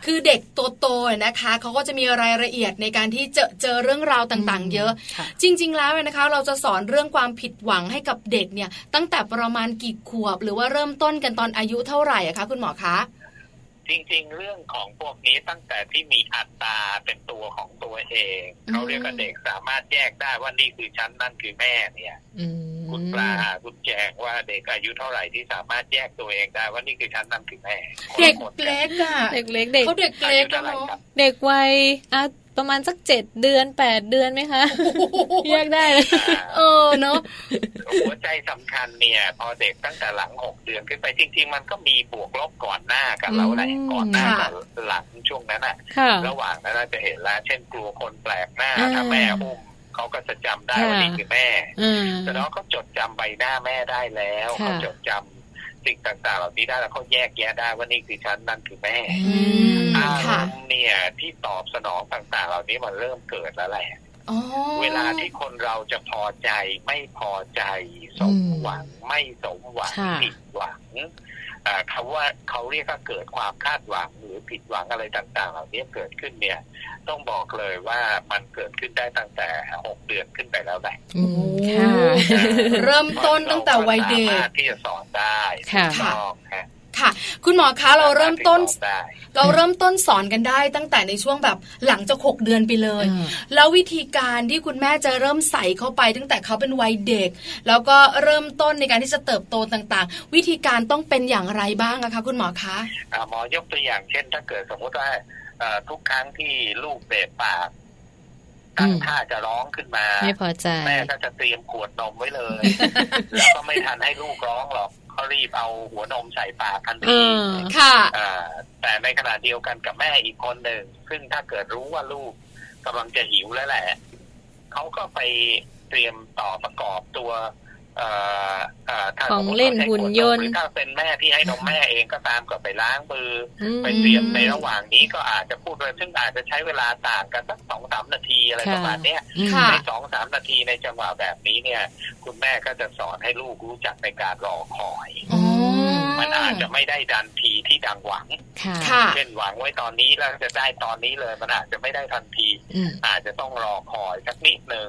คือเด็กโตๆนะคะเขาก็จะมีรายละเอียดในการที่เจอเจอเรื่องราวต่างๆเยอะจริงๆแล้วนะคะเราจะสอนเรื่องความผิดหวังให้กับเด็กเนี่ยตั้งแต่ประมาณกี่ขวบหรือว่าเริ่มต้นกันตอนอายุเท่าไหร่อะคะคุณหมอคะจริงๆเรื่องของพวกนี้ตั้งแต่ที่มีอัตตาเป็นตัวของตัวเองเขาเรียกว่าเด็กสามารถแยกได้ว่านี่คือฉันนั่นคือแม่เนี่ยคุณปลาคุณแจงว่าเด็กอายุเท่าไหร่ที่สามารถแยกตัวเองได้ว่านี่คือฉันนั่นคือแม่เด็กเล็กอ่ะเด็กเล็กเด็กเขาเด็กเล็กแล้วเด็กวัยอ่ะประมาณสักเจ็ดเดือนแปดเดือนไหมคะแยกได้เออเนาะหัวใจสำคัญเนี่ยพอเด็กตั้งแต่หลังหกเดือนขึ้นไปจริงๆมันก็มีบวกลบก่อนหน้ากันแล้วอะไรก่อนหน้ากับหลังช่วงนั้นน่ะระหว่างนั้นจะเห็นแล้วเช่นกลัวคนแปลกหน้าถ้าแม่อุ้มเขาก็จะจำได้ว่านี่คือแม่แต่น้องเขาจดจำใบหน้าแม่ได้แล้วเขาจดจำสิ่งต่างๆเหล่านี้ได้แล้วเขาแยกแยะได้ว่านี่คือฉันนั่นคือแม่อารมณ์เนี่ยที่ตอบสนองต่างๆเหล่านี้มันเริ่มเกิดแล้วแหละ เวลาที่คนเราจะพอใจไม่พอใจสมหวังไม่สมหวังผิดหวังคำว่าเขาเรียกว่าเกิดความคาดหวังหรือผิดหวังอะไรต่างๆเหล่านี้เกิดขึ้นเนี่ยต้องบอกเลยว่ามันเกิดขึ้นได้ตั้งแต่หกเดือนขึ้นไปแล้วแหละเริ่มต้นตั้งแต่วัยเด็กที่จะสอนได้ค่ะค่ะคุณหมอคะเราเริ่มต้นเราเริ่มต้นสอนกันได้ตั้งแต่ในช่วงแบบหลังจากหกเดือนไปเลยแล้ววิธีการที่คุณแม่จะเริ่มใส่เข้าไปตั้งแต่เขาเป็นวัยเด็กแล้วก็เริ่มต้นในการที่จะเติบโตต่างๆวิธีการต้องเป็นอย่างไรบ้างอะคะคุณหมอคะหมอยกตัวอย่างเช่นถ้าเกิดสมมติว่าทุกครั้งที่ลูกเบะปากตั้งท่าจะร้องขึ้นมาแม่ก็จะเตรียมขวดนมไว้เลยแล้วก็ไม่ทันให้ลูกร้องหรอกเขารีบเอาหัวนมใส่ปากทันทีค่ะแต่ในขณะเดียวกันกับแม่อีกคนหนึ่งซึ่งถ้าเกิดรู้ว่าลูกกำลังจะหิวแล้วแหละเขาก็ไปเตรียมต่อประกอบตัวของเล่นหุ่นยนต์ถ้าเป็นแม่ที่ให้นมแม่เองก็ตามก็ไปล้างมือไปเตรียมในระหว่างนี้ก็อาจจะพูดเลยซึ่งอาจจะใช้เวลาต่างกันสัก สองถึงสาม นาทีอะไรประมาณนี้ใน สองถึงสาม นาทีในจังหวะแบบนี้เนี่ยคุณแม่ก็จะสอนให้ลูกรู้จักในการรอคอยมันอาจจะไม่ได้ดันทีที่ดังหวังเช่นหวังไว้ตอนนี้แล้วจะได้ตอนนี้เลยมันอาจจะไม่ได้ทันทีอาจจะต้องรอคอยสักนิดนึง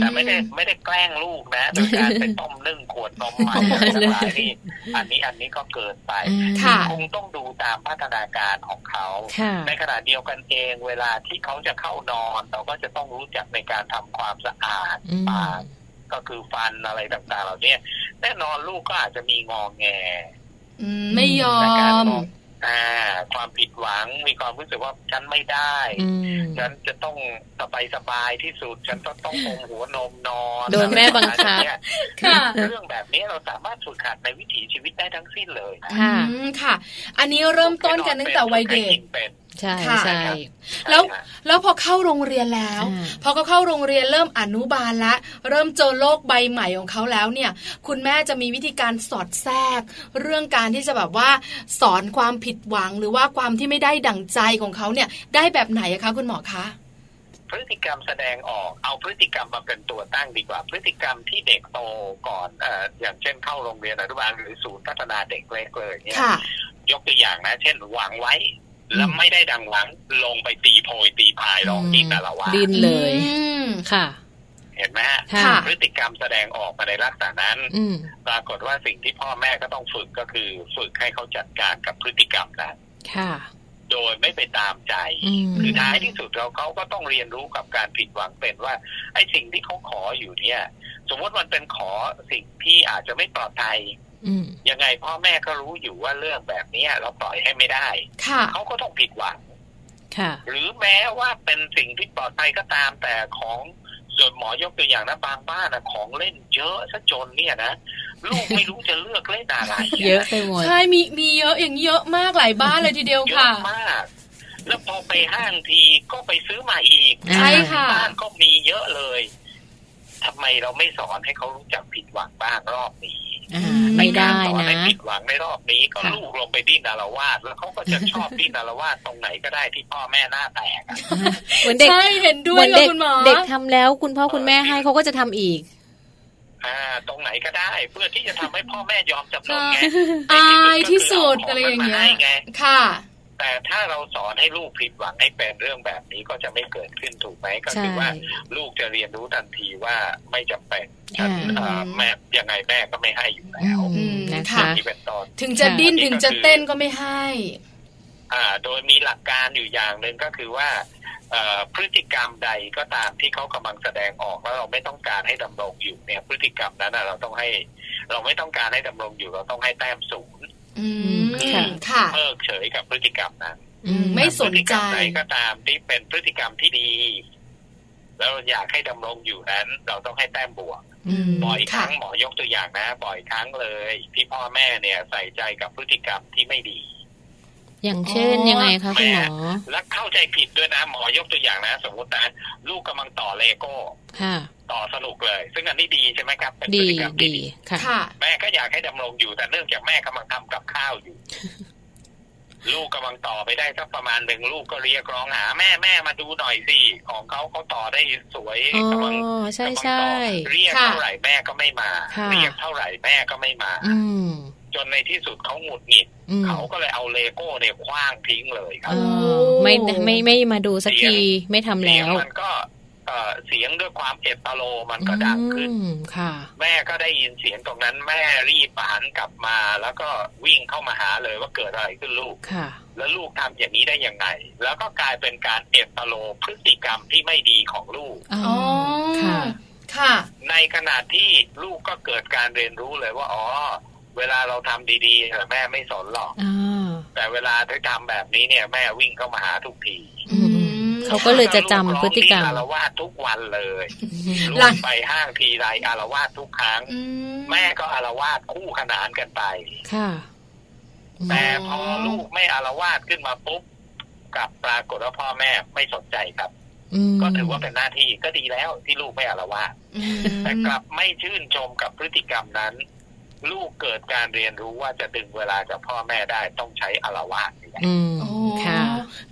แต่ไม่ได้ไม่ได้แกล้งลูกนะโดยการไปต้มนึ่งขวดนมใหม่อะไรนี่อันนี้อันนี้ก็เกินไปคงต้องดูตามพัฒนาการของเขาในขณะเดียวกันเองเวลาที่เขาจะเข้านอนเราก็จะต้องรู้จักในการทำความสะอาดปากก็คือฟันอะไรต่างๆเหล่านี้แน่นอนลูกก็อาจจะมีงอแงไม่ยอมความผิดหวังมีความรู้สึกว่าฉันไม่ได้ฉันจะต้องสบายๆที่สุดฉันต้องต้องอมหัวนมนอนโดนแม่บังคับค่ะเรื่องแบบนี้เราสามารถฝึกหัดในวิถีชีวิตได้ทั้งสิ้นเลยค่ะค่ะอันนี้เริ่มต้นกันตั้งแต่วัยเด็กใช่ใช่แล้วแล้วพอเข้าโรงเรียนแล้วพอเขาเข้าโรงเรียนเริ่มอนุบาลละเริ่มเจอโลกใบใหม่ของเขาแล้วเนี่ยคุณแม่จะมีวิธีการสอดแทรกเรื่องการที่จะแบบว่าสอนความผิดหวังหรือว่าความที่ไม่ได้ดั่งใจของเขาเนี่ยได้แบบไหนคะคุณหมอคะพฤติกรรมแสดงออกเอาพฤติกรรมมาเป็นตัวตั้งดีกว่าพฤติกรรมที่เด็กโตก่อนเอ่ออย่างเช่นเข้าโรงเรียนอนุบาลหรือศูนย์พัฒนาเด็กเล็กเลยเนี่ยยกตัวอย่างนะเช่นหวังไว้แล้วไม่ได้ดังหวังลงไปตีโพยตีพายร้องดิ้นแต่ละวันดิ้นเลยค่ะเห็นไหมฮะพฤติกรรมแสดงออกมาในลักษณะนั้นปรากฏว่าสิ่งที่พ่อแม่ก็ต้องฝึกก็คือฝึกให้เขาจัดการกับพฤติกรรมนั้นค่ะโดยไม่ไปตามใจคือท้ายที่สุดเราเขาก็ต้องเรียนรู้กับการผิดหวังเป็นว่าไอ้สิ่งที่เขาขออยู่เนี่ยสมมติมันเป็นขอสิ่งที่อาจจะไม่ปลอดภัยยังไงพ่อแม่ก็รู้อยู่ว่าเรื่องแบบนี้เราปล่อยให้ไม่ได้เขาก็ต้องผิดหวังหรือแม้ว่าเป็นสิ่งที่ปลอดภัยก็ตามแต่ของส่วนหมอยกตัวอย่างนะบางบ้านนะของเล่นเยอะซะจนเนี่ยนะลูกไม่รู้จะเลือกเล่นอะไรเยอะไปหมดใช่มีมีเยอะอย่างเยอะมากหลายบ้านเลยทีเดียวค่ะเยอะมากแล้วพอไปห้างทีก็ไปซื้อมาอีกใช่ค่ะบ้านก็มีเยอะเลยทำไมเราไม่สอนให้เขารู้จักผิดหวังบ้างรอบนี้ไม่ได้นะสอนให้ผิดหวังในรอบนี้ก็ลูกลงไปดิ้นอาละวาดแล้วเขาก็จะชอบดิ้นอาละวาดตรงไหนก็ได้ที่พ่อแม่หน้าแตกเหมือนเด็กเห็นด้วยเลยคุณหมอเด็กทำแล้วคุณพ่อคุณแม่ให้เขาก็จะทำอีกตรงไหนก็ได้เพื่อที่จะทำให้พ่อแม่ยอมจำนนไงอายที่สุดอะไรอย่างเงี้ยค่ะแต่ถ้าเราสอนให้ลูกผิดหวังให้เป็นเรื่องแบบนี้ก็จะไม่เกิดขึ้นถูกไหมก็คือว่าลูกจะเรียนรู้ทันทีว่าไม่จำเป็นแม่ยังไงแม่ก็ไม่ให้อยู่แล้วนะคะถึงจะดิ้นถึงจะเต้นก็ไม่ให้โดยมีหลักการอยู่อย่างนึงก็คือว่าพฤติกรรมใดก็ตามที่เขากำลังแสดงออกแล้วเราไม่ต้องการให้ดำรงอยู่เนี่ยพฤติกรรมนั้นเราต้องให้เราไม่ต้องการให้ดำรงอยู่เราต้องให้แต้มศูนย์ค่ะเพิกเฉยกับพฤติกรรมนั้นไม่สนใจอะไรก็ตามที่เป็นพฤติกรรมที่ดีแล้วอยากให้ดำรงอยู่นั้นเราต้องให้แต้มบวกบ่อยครั้งหมอยกตัวอย่างนะบ่อยครั้งเลยที่พ่อแม่เนี่ยใส่ใจกับพฤติกรรมที่ไม่ดีอย่างเช่นยังไงคะคุณหมอและเข้าใจผิดด้วยนะหมอยกตัวอย่างนะสมมตินะลูกกำลังต่อเลโก้ต่อสนุกเลยซึ่งอันนี้ดีใช่ไหมครับเป็นพฤติกรรมดีค่ะแม่ก็อยากให้ดำรงอยู่แต่เนื่องจากแม่กำลังทำกับข้าวอยู่ ลูกกำลังต่อไปได้สักประมาณหนึ่งลูกก็เรียกร้องหาแม่แม่มาดูหน่อยสิของเขาเขาต่อได้สวยกำลังต่อเรียกเท่าไหร่แม่ก็ไม่มาเรียกเท่าไหร่แม่ก็ไม่มาจนในที่สุดเขาหงุดหงิดเขาก็เลยเอาเลโก้เนี่ยคว้างทิ้งเลยครับไม่ไม่ไม่มาดูสักทีไม่ทำแล้วมันก็เสียงด้วยความเอตโลมันก็ดังขึ้นแม่ก็ได้ยินเสียงตรงนั้นแม่รีบหันกลับมาแล้วก็วิ่งเข้ามาหาเลยว่าเกิดอะไรขึ้นลูกแล้วลูกทำอย่างนี้ได้ยังไงแล้วก็กลายเป็นการเอตโลพฤติกรรมที่ไม่ดีของลูกอ๋อค่ะค่ะในขณะที่ลูกก็เกิดการเรียนรู้เลยว่าอ๋อเวลาเราทำดีๆแม่ไม่สนหรอกแต่เวลาที่ทำแบบนี้เนี่ยแม่วิ่งเข้ามาหาทุกทีเขาก็เลยจะจำพฤติกรรมอารวาสทุกวันเลยลูกไปห้างทีไรอารวาสทุกครั้งแม่ก็อารวาสคู่ขนานกันไปแต่พอลูกไม่อารวาสขึ้นมาปุ๊บกลับปรากฏว่าพ่อแม่ไม่สนใจครับก็ถือว่าเป็นหน้าที่ก็ดีแล้วที่ลูกไม่อารวาสแต่กลับไม่ชื่นชมกับพฤติกรรมนั้นลูกเกิดการเรียนรู้ว่าจะดึงเวลาจากพ่อแม่ได้ต้องใช้อารวาสนี่แหละค่ะ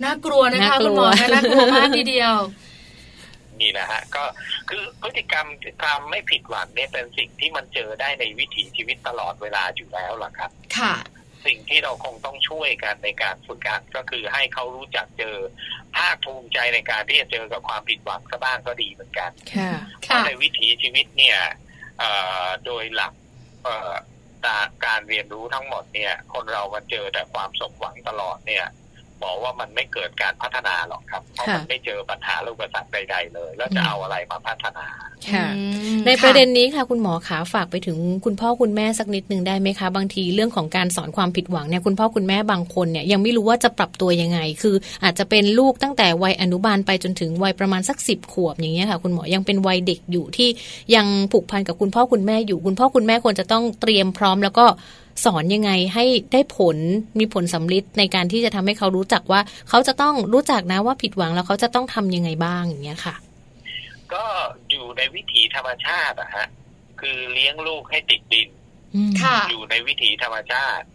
น่ากลัวนะคะคุณหมอน่ากลัวมากทีเดียวนี่นะฮะก็คือพฤติกรรมความไม่ผิดหวังเนี่ยเป็นสิ่งที่มันเจอได้ในวิถีชีวิตตลอดเวลาอยู่แล้วล่ะครับค่ะสิ่งที่เราคงต้องช่วยกันในการฝึกหัดก็คือให้เขารู้จักเจอภาคภูมิใจในการที่จะเจอกับความผิดหวังซะบ้างก็ดีเหมือนกันค่ะเพราะในวิถีชีวิตเนี่ยโดยหลักการเรียนรู้ทั้งหมดเนี่ยคนเรามันเจอแต่ความสมหวังตลอดเนี่ยบอกว่ามันไม่เกิดการพัฒนาหรอกครับเพราะมันไม่เจอปัญหาอุปสรรคใดๆเลยแล้วจะเอาอะไรมาพัฒนาในประเด็นนี้ค่ะคุณหมอขาฝากไปถึงคุณพ่อคุณแม่สักนิดนึงได้ไหมคะบางทีเรื่องของการสอนความผิดหวังเนี่ยคุณพ่อคุณแม่บางคนเนี่ยยังไม่รู้ว่าจะปรับตัวยังไงคืออาจจะเป็นลูกตั้งแต่วัยอนุบาลไปจนถึงวัยประมาณสักสิบขวบอย่างเงี้ยค่ะคุณหมอยังเป็นวัยเด็กอยู่ที่ยังผูกพันกับคุณพ่อคุณแม่อยู่คุณพ่อคุณแม่ควรจะต้องเตรียมพร้อมแล้วก็สอนยังไงให้ได้ผลมีผลสำลิดในการที่จะทำให้เขารู้จักว่าเขาจะต้องรู้จักนะว่าผิดหวังแล้วเขาจะต้องทำยังไงบ้างอย่างเงี้ยค่ะก็อยู่ในวิถีธรรมชาติอะฮะคือเลี้ยงลูกให้ติดดินอยู่ในวิถีธรรมชาติ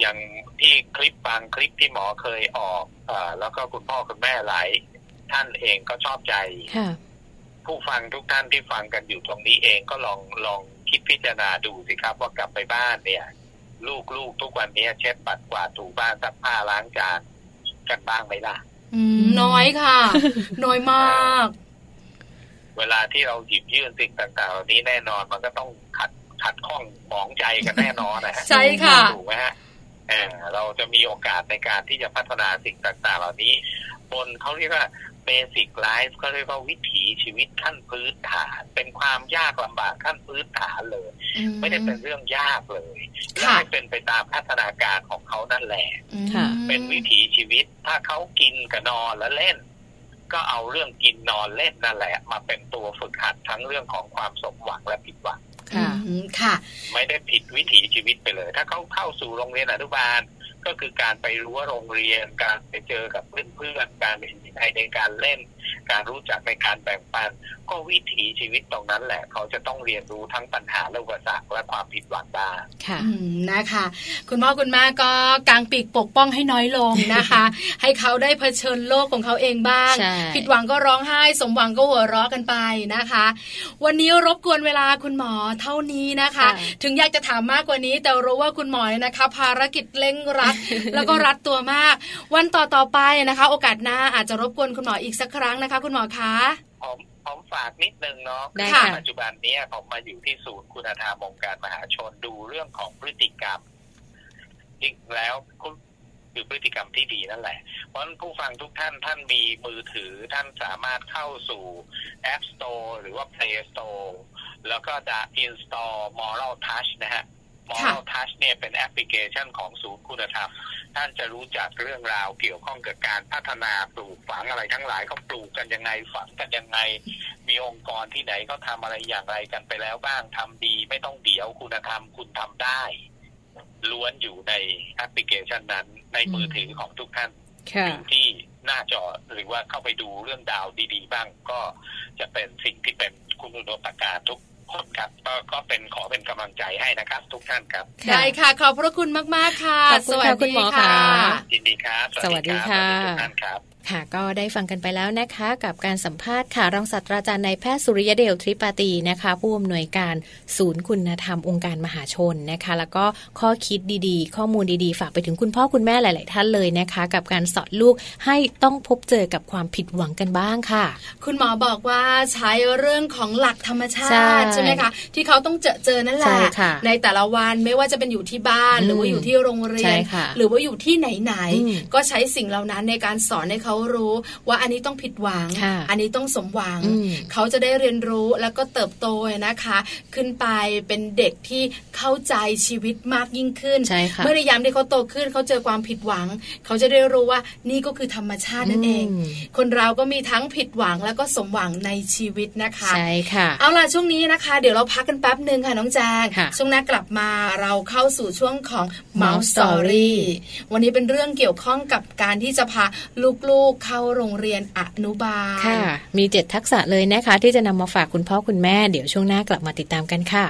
อย่างที่คลิปบางคลิปที่หมอเคยออกอ่าแล้วก็คุณพ่อคุณแม่หลายท่านเองก็ชอบใจผู้ฟังทุกท่านที่ฟังกันอยู่ตรงนี้เองก็ลองลองคิดพิจารณาดูสิครับว่ากลับไปบ้านเนี่ยลูกๆทุกวันนี้เช็ดปัดกวาดถูบ้านซักผ้าล้างจานกันบ้างไหมล่ะน้อยค่ะ น้อยมากเวลาที่เราหยิบยื่นสิ่งต่างๆนี้แน่นอนมันก็ต้องขัดขัดข้องหมองใจกันแน่นอนนะฮะ ใช่ค่ะถูกไหมฮะเออเราจะมีโอกาสในการที่จะพัฒนาสิ่งต่างๆเหล่านี้บนเขาเรียกว่าเบสิกไลฟ์เขาเรียกว่าวิถีชีวิตขั้นพื้นฐานเป็นความยากลำบากขั้นพื้นฐานเลยไม่ได้เป็นเรื่องยากเลยก็เป็นไปตามพัฒนาการของเขานั่นแหละเป็นวิถีชีวิตถ้าเขากินกับนอนและเล่นก็เอาเรื่องกินนอนเล่นนั่นแหละมาเป็นตัวฝึกหัดทั้งเรื่องของความสมหวังและผิดหวังค่ะไม่ได้ผิดวิถีชีวิตไปเลยถ้าเขาเข้าสู่โรงเรียนอนุบาลก็คือการไปรู้ว่าโรงเรียนการไปเจอกับเพื่อนๆการเป็นที่ไหนในการเล่นการรู้จักในการแบ่งปันก็วิถีชีวิตตรงนั้นแหละเขาจะต้องเรียนรู้ทั้งปัญหาและอุปสรรคและความผิดหวังบ้างค่ะนะคะคุณพ่อคุณแม่ก็กางปีกปกป้องให้น้อยลงนะคะ ให้เขาได้เผชิญโลกของเขาเองบ้างผิดหวังก็ร้องไห้สมหวังก็หัวเราะกันไปนะคะวันนี้รบกวนเวลาคุณหมอเท่านี้นะคะถึงอยากจะถามมากกว่านี้แต่รู้ว่าคุณหมอนะคะภารกิจเร่งรัด แล้วก็รัดตัวมากวันต่อๆไปนะคะโอกาสหน้าอาจจะรบกวนคุณหมออีกสักครั้งนะคะคุณหมอคะผมผมฝากนิดนึงเนาะปัจจุบันนี้ผมมาอยู่ที่ศูนย์คุณธรรมองค์การมหาชนดูเรื่องของพฤติกรรมจริงแล้วคือพฤติกรรมที่ดีนั่นแหละเพราะฉะนั้นผู้ฟังทุกท่านท่านมีมือถือท่านสามารถเข้าสู่ App Store หรือว่า Play Store แล้วก็จะ install Moral Touch นะฮะ Moral Touch เนี่ยเป็นแอปพลิเคชันของศูนย์คุณธรรมท่านจะรู้จักเรื่องราวเกี่ยวข้องกับการพัฒนาปลูกฝังอะไรทั้งหลายเขาปลูกกันยังไงฝังกันยังไงมีองค์กรที่ไหนเขาทำอะไรอย่างไรกันไปแล้วบ้างทำดีไม่ต้องเดี๋ยวคุณธรรมคุณทำได้ล้วนอยู่ในแอปพลิเคชันนั้นในมือถือของทุกท่านที่หน้าจอหรือว่าเข้าไปดูเรื่องดาวดีๆบ้างก็จะเป็นสิ่งที่เป็นคุณอุดมการทุก คนครับก็เป็นขอเป็นกำลังใจให้นะครับทุกท่านครับได้ค่ะขอบพระคุณมากๆค่ะสวัสดีค่ะยินดีครับสวัสดีค่ะทุกท่านครับค่ะก็ได้ฟังกันไปแล้วนะคะกับการสัมภาษณ์ค่ะรองศาสตราจารย์นายแพทย์สุริยเดชทริปาตีนะคะผู้อำนวยการศูนย์คุณธรรมองค์การมหาชนนะคะแล้วก็ข้อคิดดีๆข้อมูลดีๆฝากไปถึงคุณพ่อคุณแม่หลายๆท่านเลยนะคะกับการสอนลูกให้ต้องพบเจอกับความผิดหวังกันบ้างค่ะคุณหมอบอกว่าใช้เรื่องของหลักธรรมชาติใช่ไหมคะที่เขาต้องเจอเจอนั่นแหละในแต่ละวันไม่ว่าจะเป็นอยู่ที่บ้านหรือว่าอยู่ที่โรงเรียนหรือว่าอยู่ที่ไหนๆก็ใช้สิ่งเหล่านั้นในการสอนให้เขารู้ว่าอันนี้ต้องผิดหวังอันนี้ต้องสมหวังเขาจะได้เรียนรู้แล้วก็เติบโตนะคะขึ้นไปเป็นเด็กที่เข้าใจชีวิตมากยิ่งขึ้นเมื่อในยามที่เขาโตขึ้นเขาเจอความผิดหวังเขาจะได้รู้ว่านี่ก็คือธรรมชาตินั่นเองคนเราก็มีทั้งผิดหวังแล้วก็สมหวังในชีวิตนะคะใช่ค่ะเอาล่ะช่วงนี้นะคะเดี๋ยวเราพักกันแป๊บนึงค่ะน้องแจงช่วงหน้ากลับมาเราเข้าสู่ช่วงของ Mouse Story วันนี้เป็นเรื่องเกี่ยวข้องกับการที่จะพาลูกลูกเข้าโรงเรียนอนุบาลค่ะมีเจ็ดทักษะเลยนะคะที่จะนำมาฝากคุณพ่อคุณแม่เดี๋ยวช่วงหน้ากลับมาติดตามกันค่ะ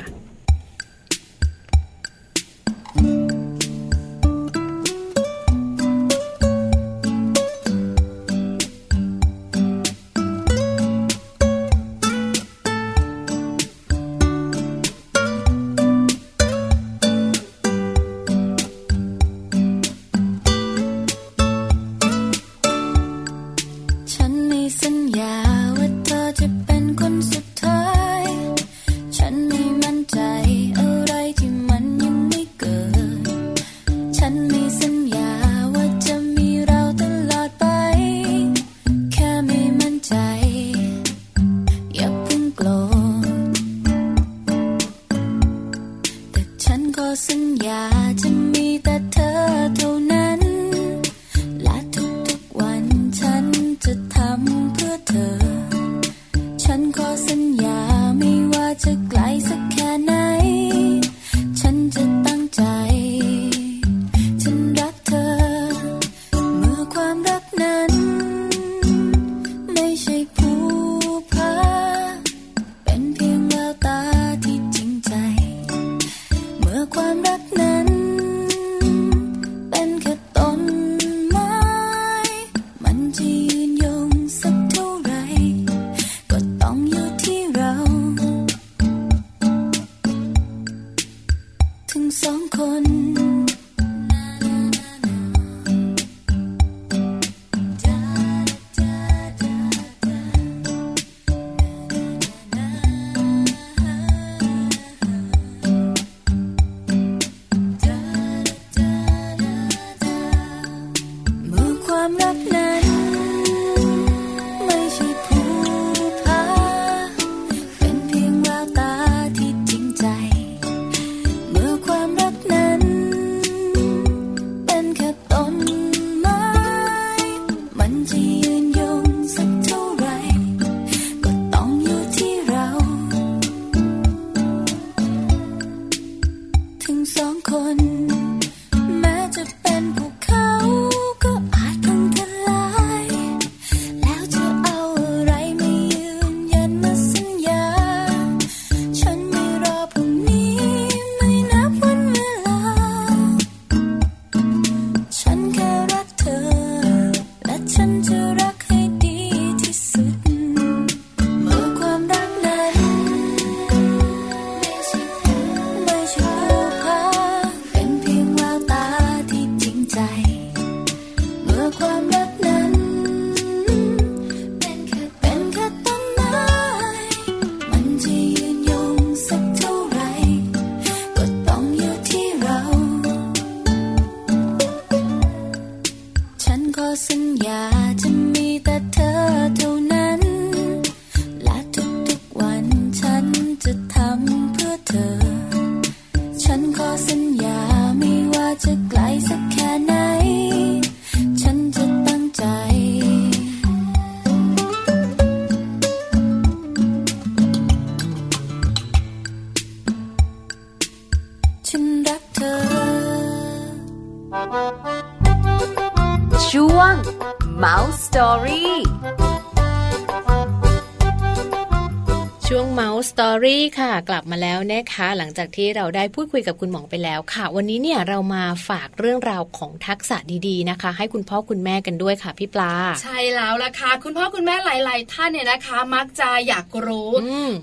ช ช่วงเมาส์สตอรี่ค่ะกลับมาแล้วนะคะหลังจากที่เราได้พูดคุยกับคุณหมอไปแล้วค่ะวันนี้เนี่ยเรามาฝากเรื่องราวของทักษะดีๆนะคะให้คุณพ่อคุณแม่กันด้วยค่ะพี่ปลาใช่แล้วล่ะค่ะคุณพ่อคุณแม่หลายๆท่านเนี่ยนะคะมักจะอยากรู้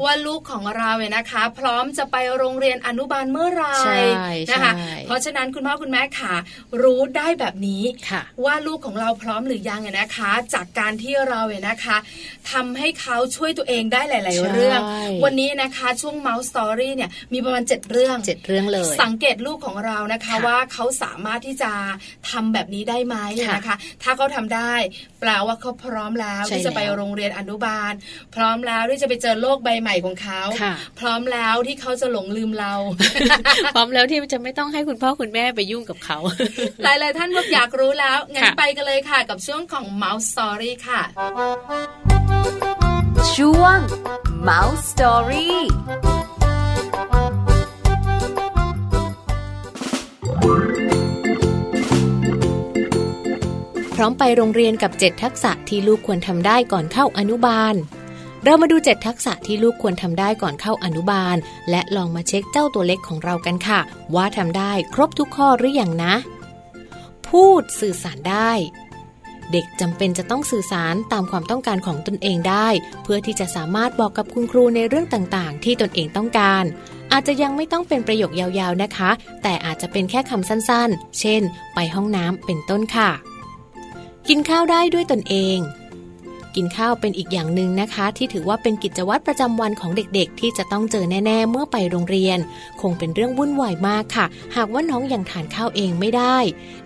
ว่าลูกของเราเนี่ยนะคะพร้อมจะไปโรงเรียนอนุบาลเมื่อไหร่นะคะเพราะฉะนั้นคุณพ่อคุณแม่ค่ะรู้ได้แบบนี้ว่าลูกของเราพร้อมหรือยังเนี่ยนะคะจากการที่เราเนี่ยนะคะทำให้เขาช่วยตัวเองได้หลายๆเรื่องวันนี้นะคะช่วง Mouse Story เนี่ยมีประมาณเจ็ดเรื่องเจ็ดเรื่องเลยสังเกตลูกของเรานะคะว่าเขาสามารถที่จะทำแบบนี้ได้ไหมนะคะถ้าเขาทำได้แปลว่าเขาพร้อมแล้วที่จะไปโรงเรียนอนุบาลพร้อมแล้วที่จะไปเจอโลกใบใหม่ของเขาพร้อมแล้วที่เขาจะหลงลืมเรา พร้อมแล้วที่จะไม่ต้องให้คุณพ่อคุณแม่ไปยุ่งกับเขาหลายๆท่านบอกอยากรู้แล้วงั้นไปกันเลยค่ะกับช่วงของ Mouse Story ค่ะช่วง Mouse Story พร้อมไปโรงเรียนกับเจ็ดทักษะที่ลูกควรทำได้ก่อนเข้าอนุบาลเรามาดูเจ็ดทักษะที่ลูกควรทำได้ก่อนเข้าอนุบาลและลองมาเช็คเจ้าตัวเล็กของเรากันค่ะว่าทำได้ครบทุกข้อหรือยังนะพูดสื่อสารได้เด็กจำเป็นจะต้องสื่อสารตามความต้องการของตนเองได้เพื่อที่จะสามารถบอกกับคุณครูในเรื่องต่างๆที่ตนเองต้องการอาจจะยังไม่ต้องเป็นประโยคยาวๆนะคะแต่อาจจะเป็นแค่คำสั้นๆเช่นไปห้องน้ำเป็นต้นค่ะกินข้าวได้ด้วยตนเองกินข้าวเป็นอีกอย่างนึงนะคะที่ถือว่าเป็นกิจวัตรประจำวันของเด็กๆที่จะต้องเจอแน่ๆเมื่อไปโรงเรียนคงเป็นเรื่องวุ่นวายมากค่ะหากว่าน้องยังทานข้าวเองไม่ได้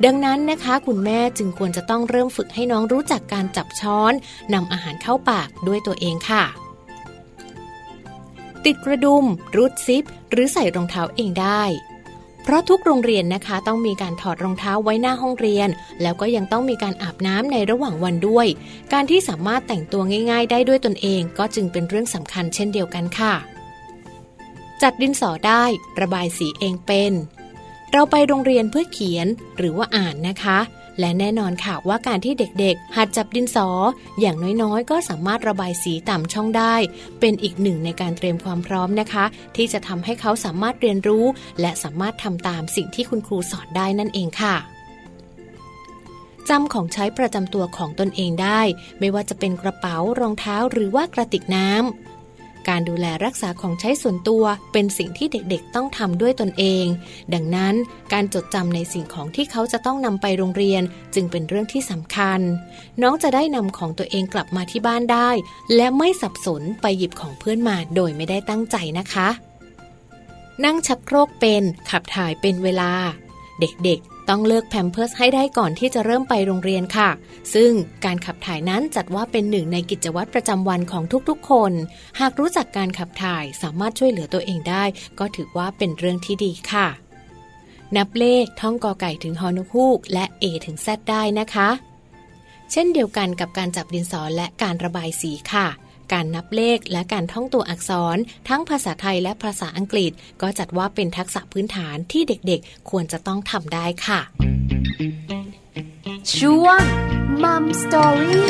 ดังนั้นนะคะคุณแม่จึงควรจะต้องเริ่มฝึกให้น้องรู้จักการจับช้อนนำอาหารเข้าปากด้วยตัวเองค่ะติดกระดุมรูดซิปหรือใส่รองเท้าเองได้เพราะทุกโรงเรียนนะคะต้องมีการถอดรองเท้าไว้หน้าห้องเรียนแล้วก็ยังต้องมีการอาบน้ำในระหว่างวันด้วยการที่สามารถแต่งตัวง่ายๆได้ด้วยตนเองก็จึงเป็นเรื่องสำคัญเช่นเดียวกันค่ะจัดดินสอได้ระบายสีเองเป็นเราไปโรงเรียนเพื่อเขียนหรือว่าอ่านนะคะและแน่นอนค่ะว่าการที่เด็กๆหัดจับดินสออย่างน้อยๆก็สามารถระบายสีตามช่องได้เป็นอีกหนึ่งในการเตรียมความพร้อมนะคะที่จะทำให้เขาสามารถเรียนรู้และสามารถทำตามสิ่งที่คุณครูสอนได้นั่นเองค่ะจำของใช้ประจำตัวของตนเองได้ไม่ว่าจะเป็นกระเป๋ารองเท้าหรือว่ากระติกน้ำการดูแลรักษาของใช้ส่วนตัวเป็นสิ่งที่เด็กๆต้องทำด้วยตนเองดังนั้นการจดจำในสิ่งของที่เขาจะต้องนำไปโรงเรียนจึงเป็นเรื่องที่สำคัญน้องจะได้นำของตัวเองกลับมาที่บ้านได้และไม่สับสนไปหยิบของเพื่อนมาโดยไม่ได้ตั้งใจนะคะนั่งชักโครกเป็นขับถ่ายเป็นเวลาเด็กๆต้องเลิกแพมเพิร์สให้ได้ก่อนที่จะเริ่มไปโรงเรียนค่ะซึ่งการขับถ่ายนั้นจัดว่าเป็นหนึ่งในกิจวัตรประจำวันของทุกๆคนหากรู้จักการขับถ่ายสามารถช่วยเหลือตัวเองได้ก็ถือว่าเป็นเรื่องที่ดีค่ะนับเลขท่องกอไก่ถึงฮอนุคูกและ A ถึง Z ได้นะคะเช่นเดียวกันกับการจับดินสอและการระบายสีค่ะการนับเลขและการท่องตัวอักษรทั้งภาษาไทยและภาษาอังกฤษก็จัดว่าเป็นทักษะพื้นฐานที่เด็กๆควรจะต้องทำได้ค่ะช่วง Mom Story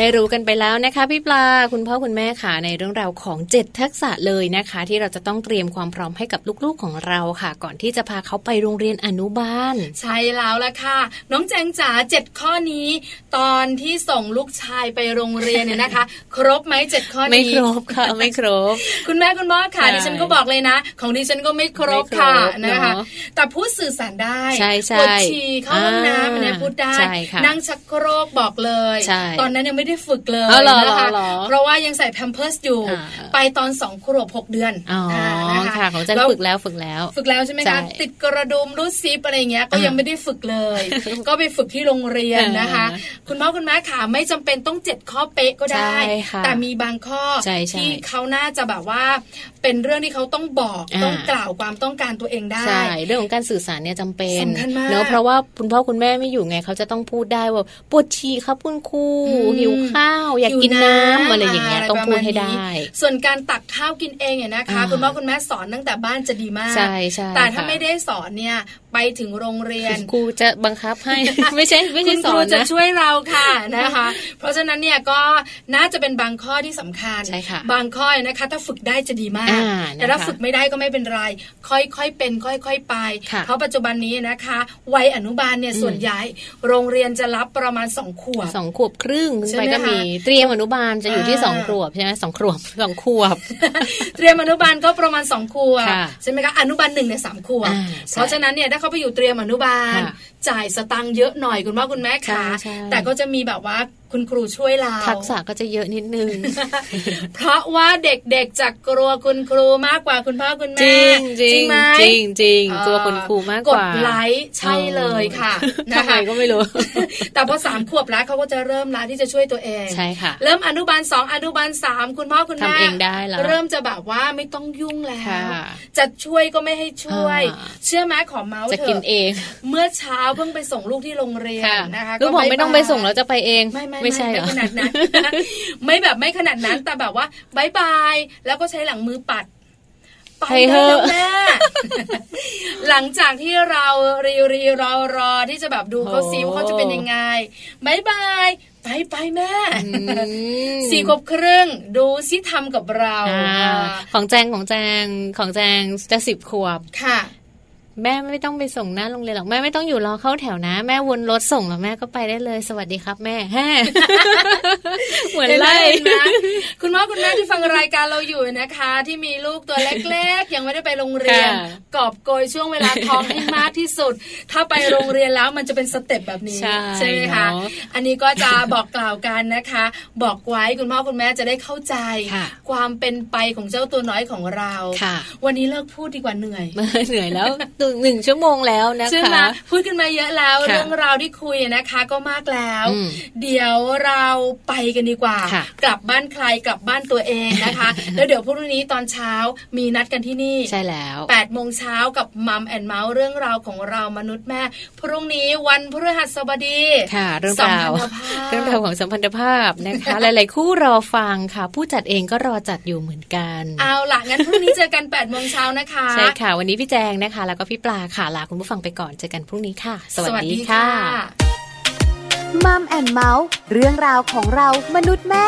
ได้รู้กันไปแล้วนะคะพี่ปลาคุณพ่อคุณแม่ค่ะในเรื่องราวของเจ็ดทักษะเลยนะคะที่เราจะต้องเตรียมความพร้อมให้กับลูกๆของเราค่ะก่อนที่จะพาเขาไปโรงเรียนอนุบาลใช่แล้วล่ะค่ะน้องแจงจ๋าเจ็ดข้อนี้ตอนที่ส่งลูกชายไปโรงเรียนเนี่ยนะคะครบไหมเจ็ดข้อนี้ไม่ครบค่ะไม่ครบคุณแม่คุณพ่อค่ะดิฉันก็บอกเลยนะของดิฉันก็ไม่ครบค่ะนะคะแต่พูดสื่อสารได้ปวดฉี่เข้าห้องน้ำเนี่ยพูดได้นั่งชักโครกบอกเลยตอนนั้นยังไม่ได้ฝึกเลยนะคะเพราะว่ายังใส่แพมเพิร์สอยู่ไปตอนสองขวบหกเดือนอ๋อค่ะเขาจะฝึกแล้วฝึกแล้วฝึกแล้วใช่ไหมคะติดกระดุมรูดซิปอะไรเงี้ยก็ยังไม่ได้ฝึกเลยก็ไปฝึกที่โรงเรียนนะคะคุณพ่อคุณแม่ค่ะไม่จำเป็นต้องเจ็ดข้อเป๊ะก็ได้แต่มีบางข้อที่เขาน่าจะแบบว่าเป็นเรื่องที่เขาต้องบอกต้องกล่าวความต้องการตัวเองได้เรื่องของการสื่อสารเนี่ยจำเป็นเนอะเพราะว่าคุณพ่อคุณแม่ไม่อยู่ไงเขาจะต้องพูดได้ว่าปวดฉี่ครับคุณครูหิวข้าวอยากกินน้ำอะไรอย่างเงี้ยต้องพูดให้ได้ส่วนการตักข้าวกินเองเนี่ยนะคะคุณพ่อคุณแม่สอนตั้งแต่บ้านจะดีมากแต่ถ้าไม่ได้สอนเนี่ย ไปถึงโรงเรียนครูจะบังคับให้ไม่ใช่ไม่ใช่สอนนะครูจะช่วยเราค่ะนะคะเพราะฉะนั้นเนี่ยก็น่าจะเป็นบางข้อที่สำคัญบางข้อนะคะถ้าฝึกได้จะดีมากแต่ถ้าฝึกไม่ได้ก็ไม่เป็นไรค่อยๆเป็นค่อยๆไปเพราะปัจจุบันนี้นะคะวัยอนุบาลเนี่ยส่วนใหญ่โรงเรียนจะรับประมาณสองขวบสองขวบครึ่งไปก็มีเตรียมอนุบาลจะอยู่ที่สองขวบใช่ไหมสองขวบสองขวบเตรียมอนุบาลก็ประมาณสองขวบใช่ไหมคะอนุบาลหนึ่งเนี่ยสามขวบเพราะฉะนั้นเนี่ยเขาไปอยู่เตรียมอนุบาลจ่ายสตังค์เยอะหน่อยคุณพ่อคุณแม่ค่ะแต่ก็จะมีแบบว่าคุณครูช่วยเราทักษะก็จะเยอะนิดนึง เพราะว่าเด็กๆจะกลัวคุณครูมากกว่าคุณพ่อคุณแม่จริงไหมจริงจริงกลัวคุณครูมากกว่ากดไลค์ใช่เลยค่ะทำไมก็ไม่รู้ แต่พอสามขวบแล้วเขาก็จะเริ่มละที่จะช่วยตัวเองใช่ค่ะเริ่มอนุบาลสองอนุบาลสามคุณพ่อคุณแม่ทำเองได้แล้วเริ่มจะแบบว่าไม่ต้องยุ่งแล้วจะช่วยก็ไม่ให้ช่วยเชื่อไหมขอเมาส์เธอจะกินเองเมื่อเช้าเพิ่งไปส่งลูกที่โรงเรียนนะคะลูกบอกไม่ต้องไปส่งแล้วจะไปเองไม่ใช่ขนาดนั้นไม่แบบไม่ขนาดนั้นแต่แบบว่าบายบายแล้วก็ใช้หลังมือปัดไปแล้วแม่ หลังจากที่เรารีรีรอรอที่จะแบบดูเขาซิว่าเขาจะเป็นยังไงบายบายไปไปแม่สี่ขวบครึ่งดูซิทำกับเราของแจงของแจงของแจงจะสิบขวบค่ะแม่ไม่ต้องไปส่งหน้าโรงเรียนหรอกแม่ไม่ต้องอยู่รอเข้าแถวนะแม่วนรถส่งแล้วแม่ก็ไปได้เลยสวัสดีครับแม่แฮ่เหมือนไล่นะคุณพ่อคุณแม่ที่ฟังรายการเราอยู่นะคะที่มีลูกตัวเล็กๆยังไม่ได้ไปโรงเรียนกอบโกยช่วงเวลาทองให้มากที่สุดถ้าไปโรงเรียนแล้วมันจะเป็นสเต็ปแบบนี้ใช่ไหมคะอันนี้ก็จะบอกกล่าวกันนะคะบอกไว้คุณพ่อคุณแม่จะได้เข้าใจความเป็นไปของเจ้าตัวน้อยของเราวันนี้เลิกพูดดีกว่าเหนื่อยเหนื่อยแล้วหนึ่งชั่วโมงแล้วนะคะใช่ไหมพูดกันมาเยอะแล้วเรื่องราวที่คุยนะคะก็มากแล้วเดี๋ยวเราไปกันดีกว่ากลับบ้านใครกลับบ้านตัวเองนะคะ แล้วเดี๋ยวพรุ่งนี้ตอนเช้ามีนัดกันที่นี่ใช่แล้วแปดโมงเช้ากับมัมแอนด์เมาส์เรื่องราวของเรามนุษย์แม่พรุ่งนี้วันพฤหัสบดีค่ะเรื่องราวเรื่องราวของสัมพันธภาพนะคะ หลายๆคู่รอฟังค่ะผู้จัดเองก็รอจัดอยู่เหมือนกันเอาล่ะงั้นพรุ่งนี้เจอกันแปดโมงเช้านะคะใช่ค่ะวันนี้พี่แจงนะคะแล้วก็พี่ปลาค่ะลาคุณผู้ฟังไปก่อนเจอกันพรุ่งนี้ค่ะสวัสดีค่ะมัมแอนด์เมาส์เรื่องราวของเรามนุษย์แม่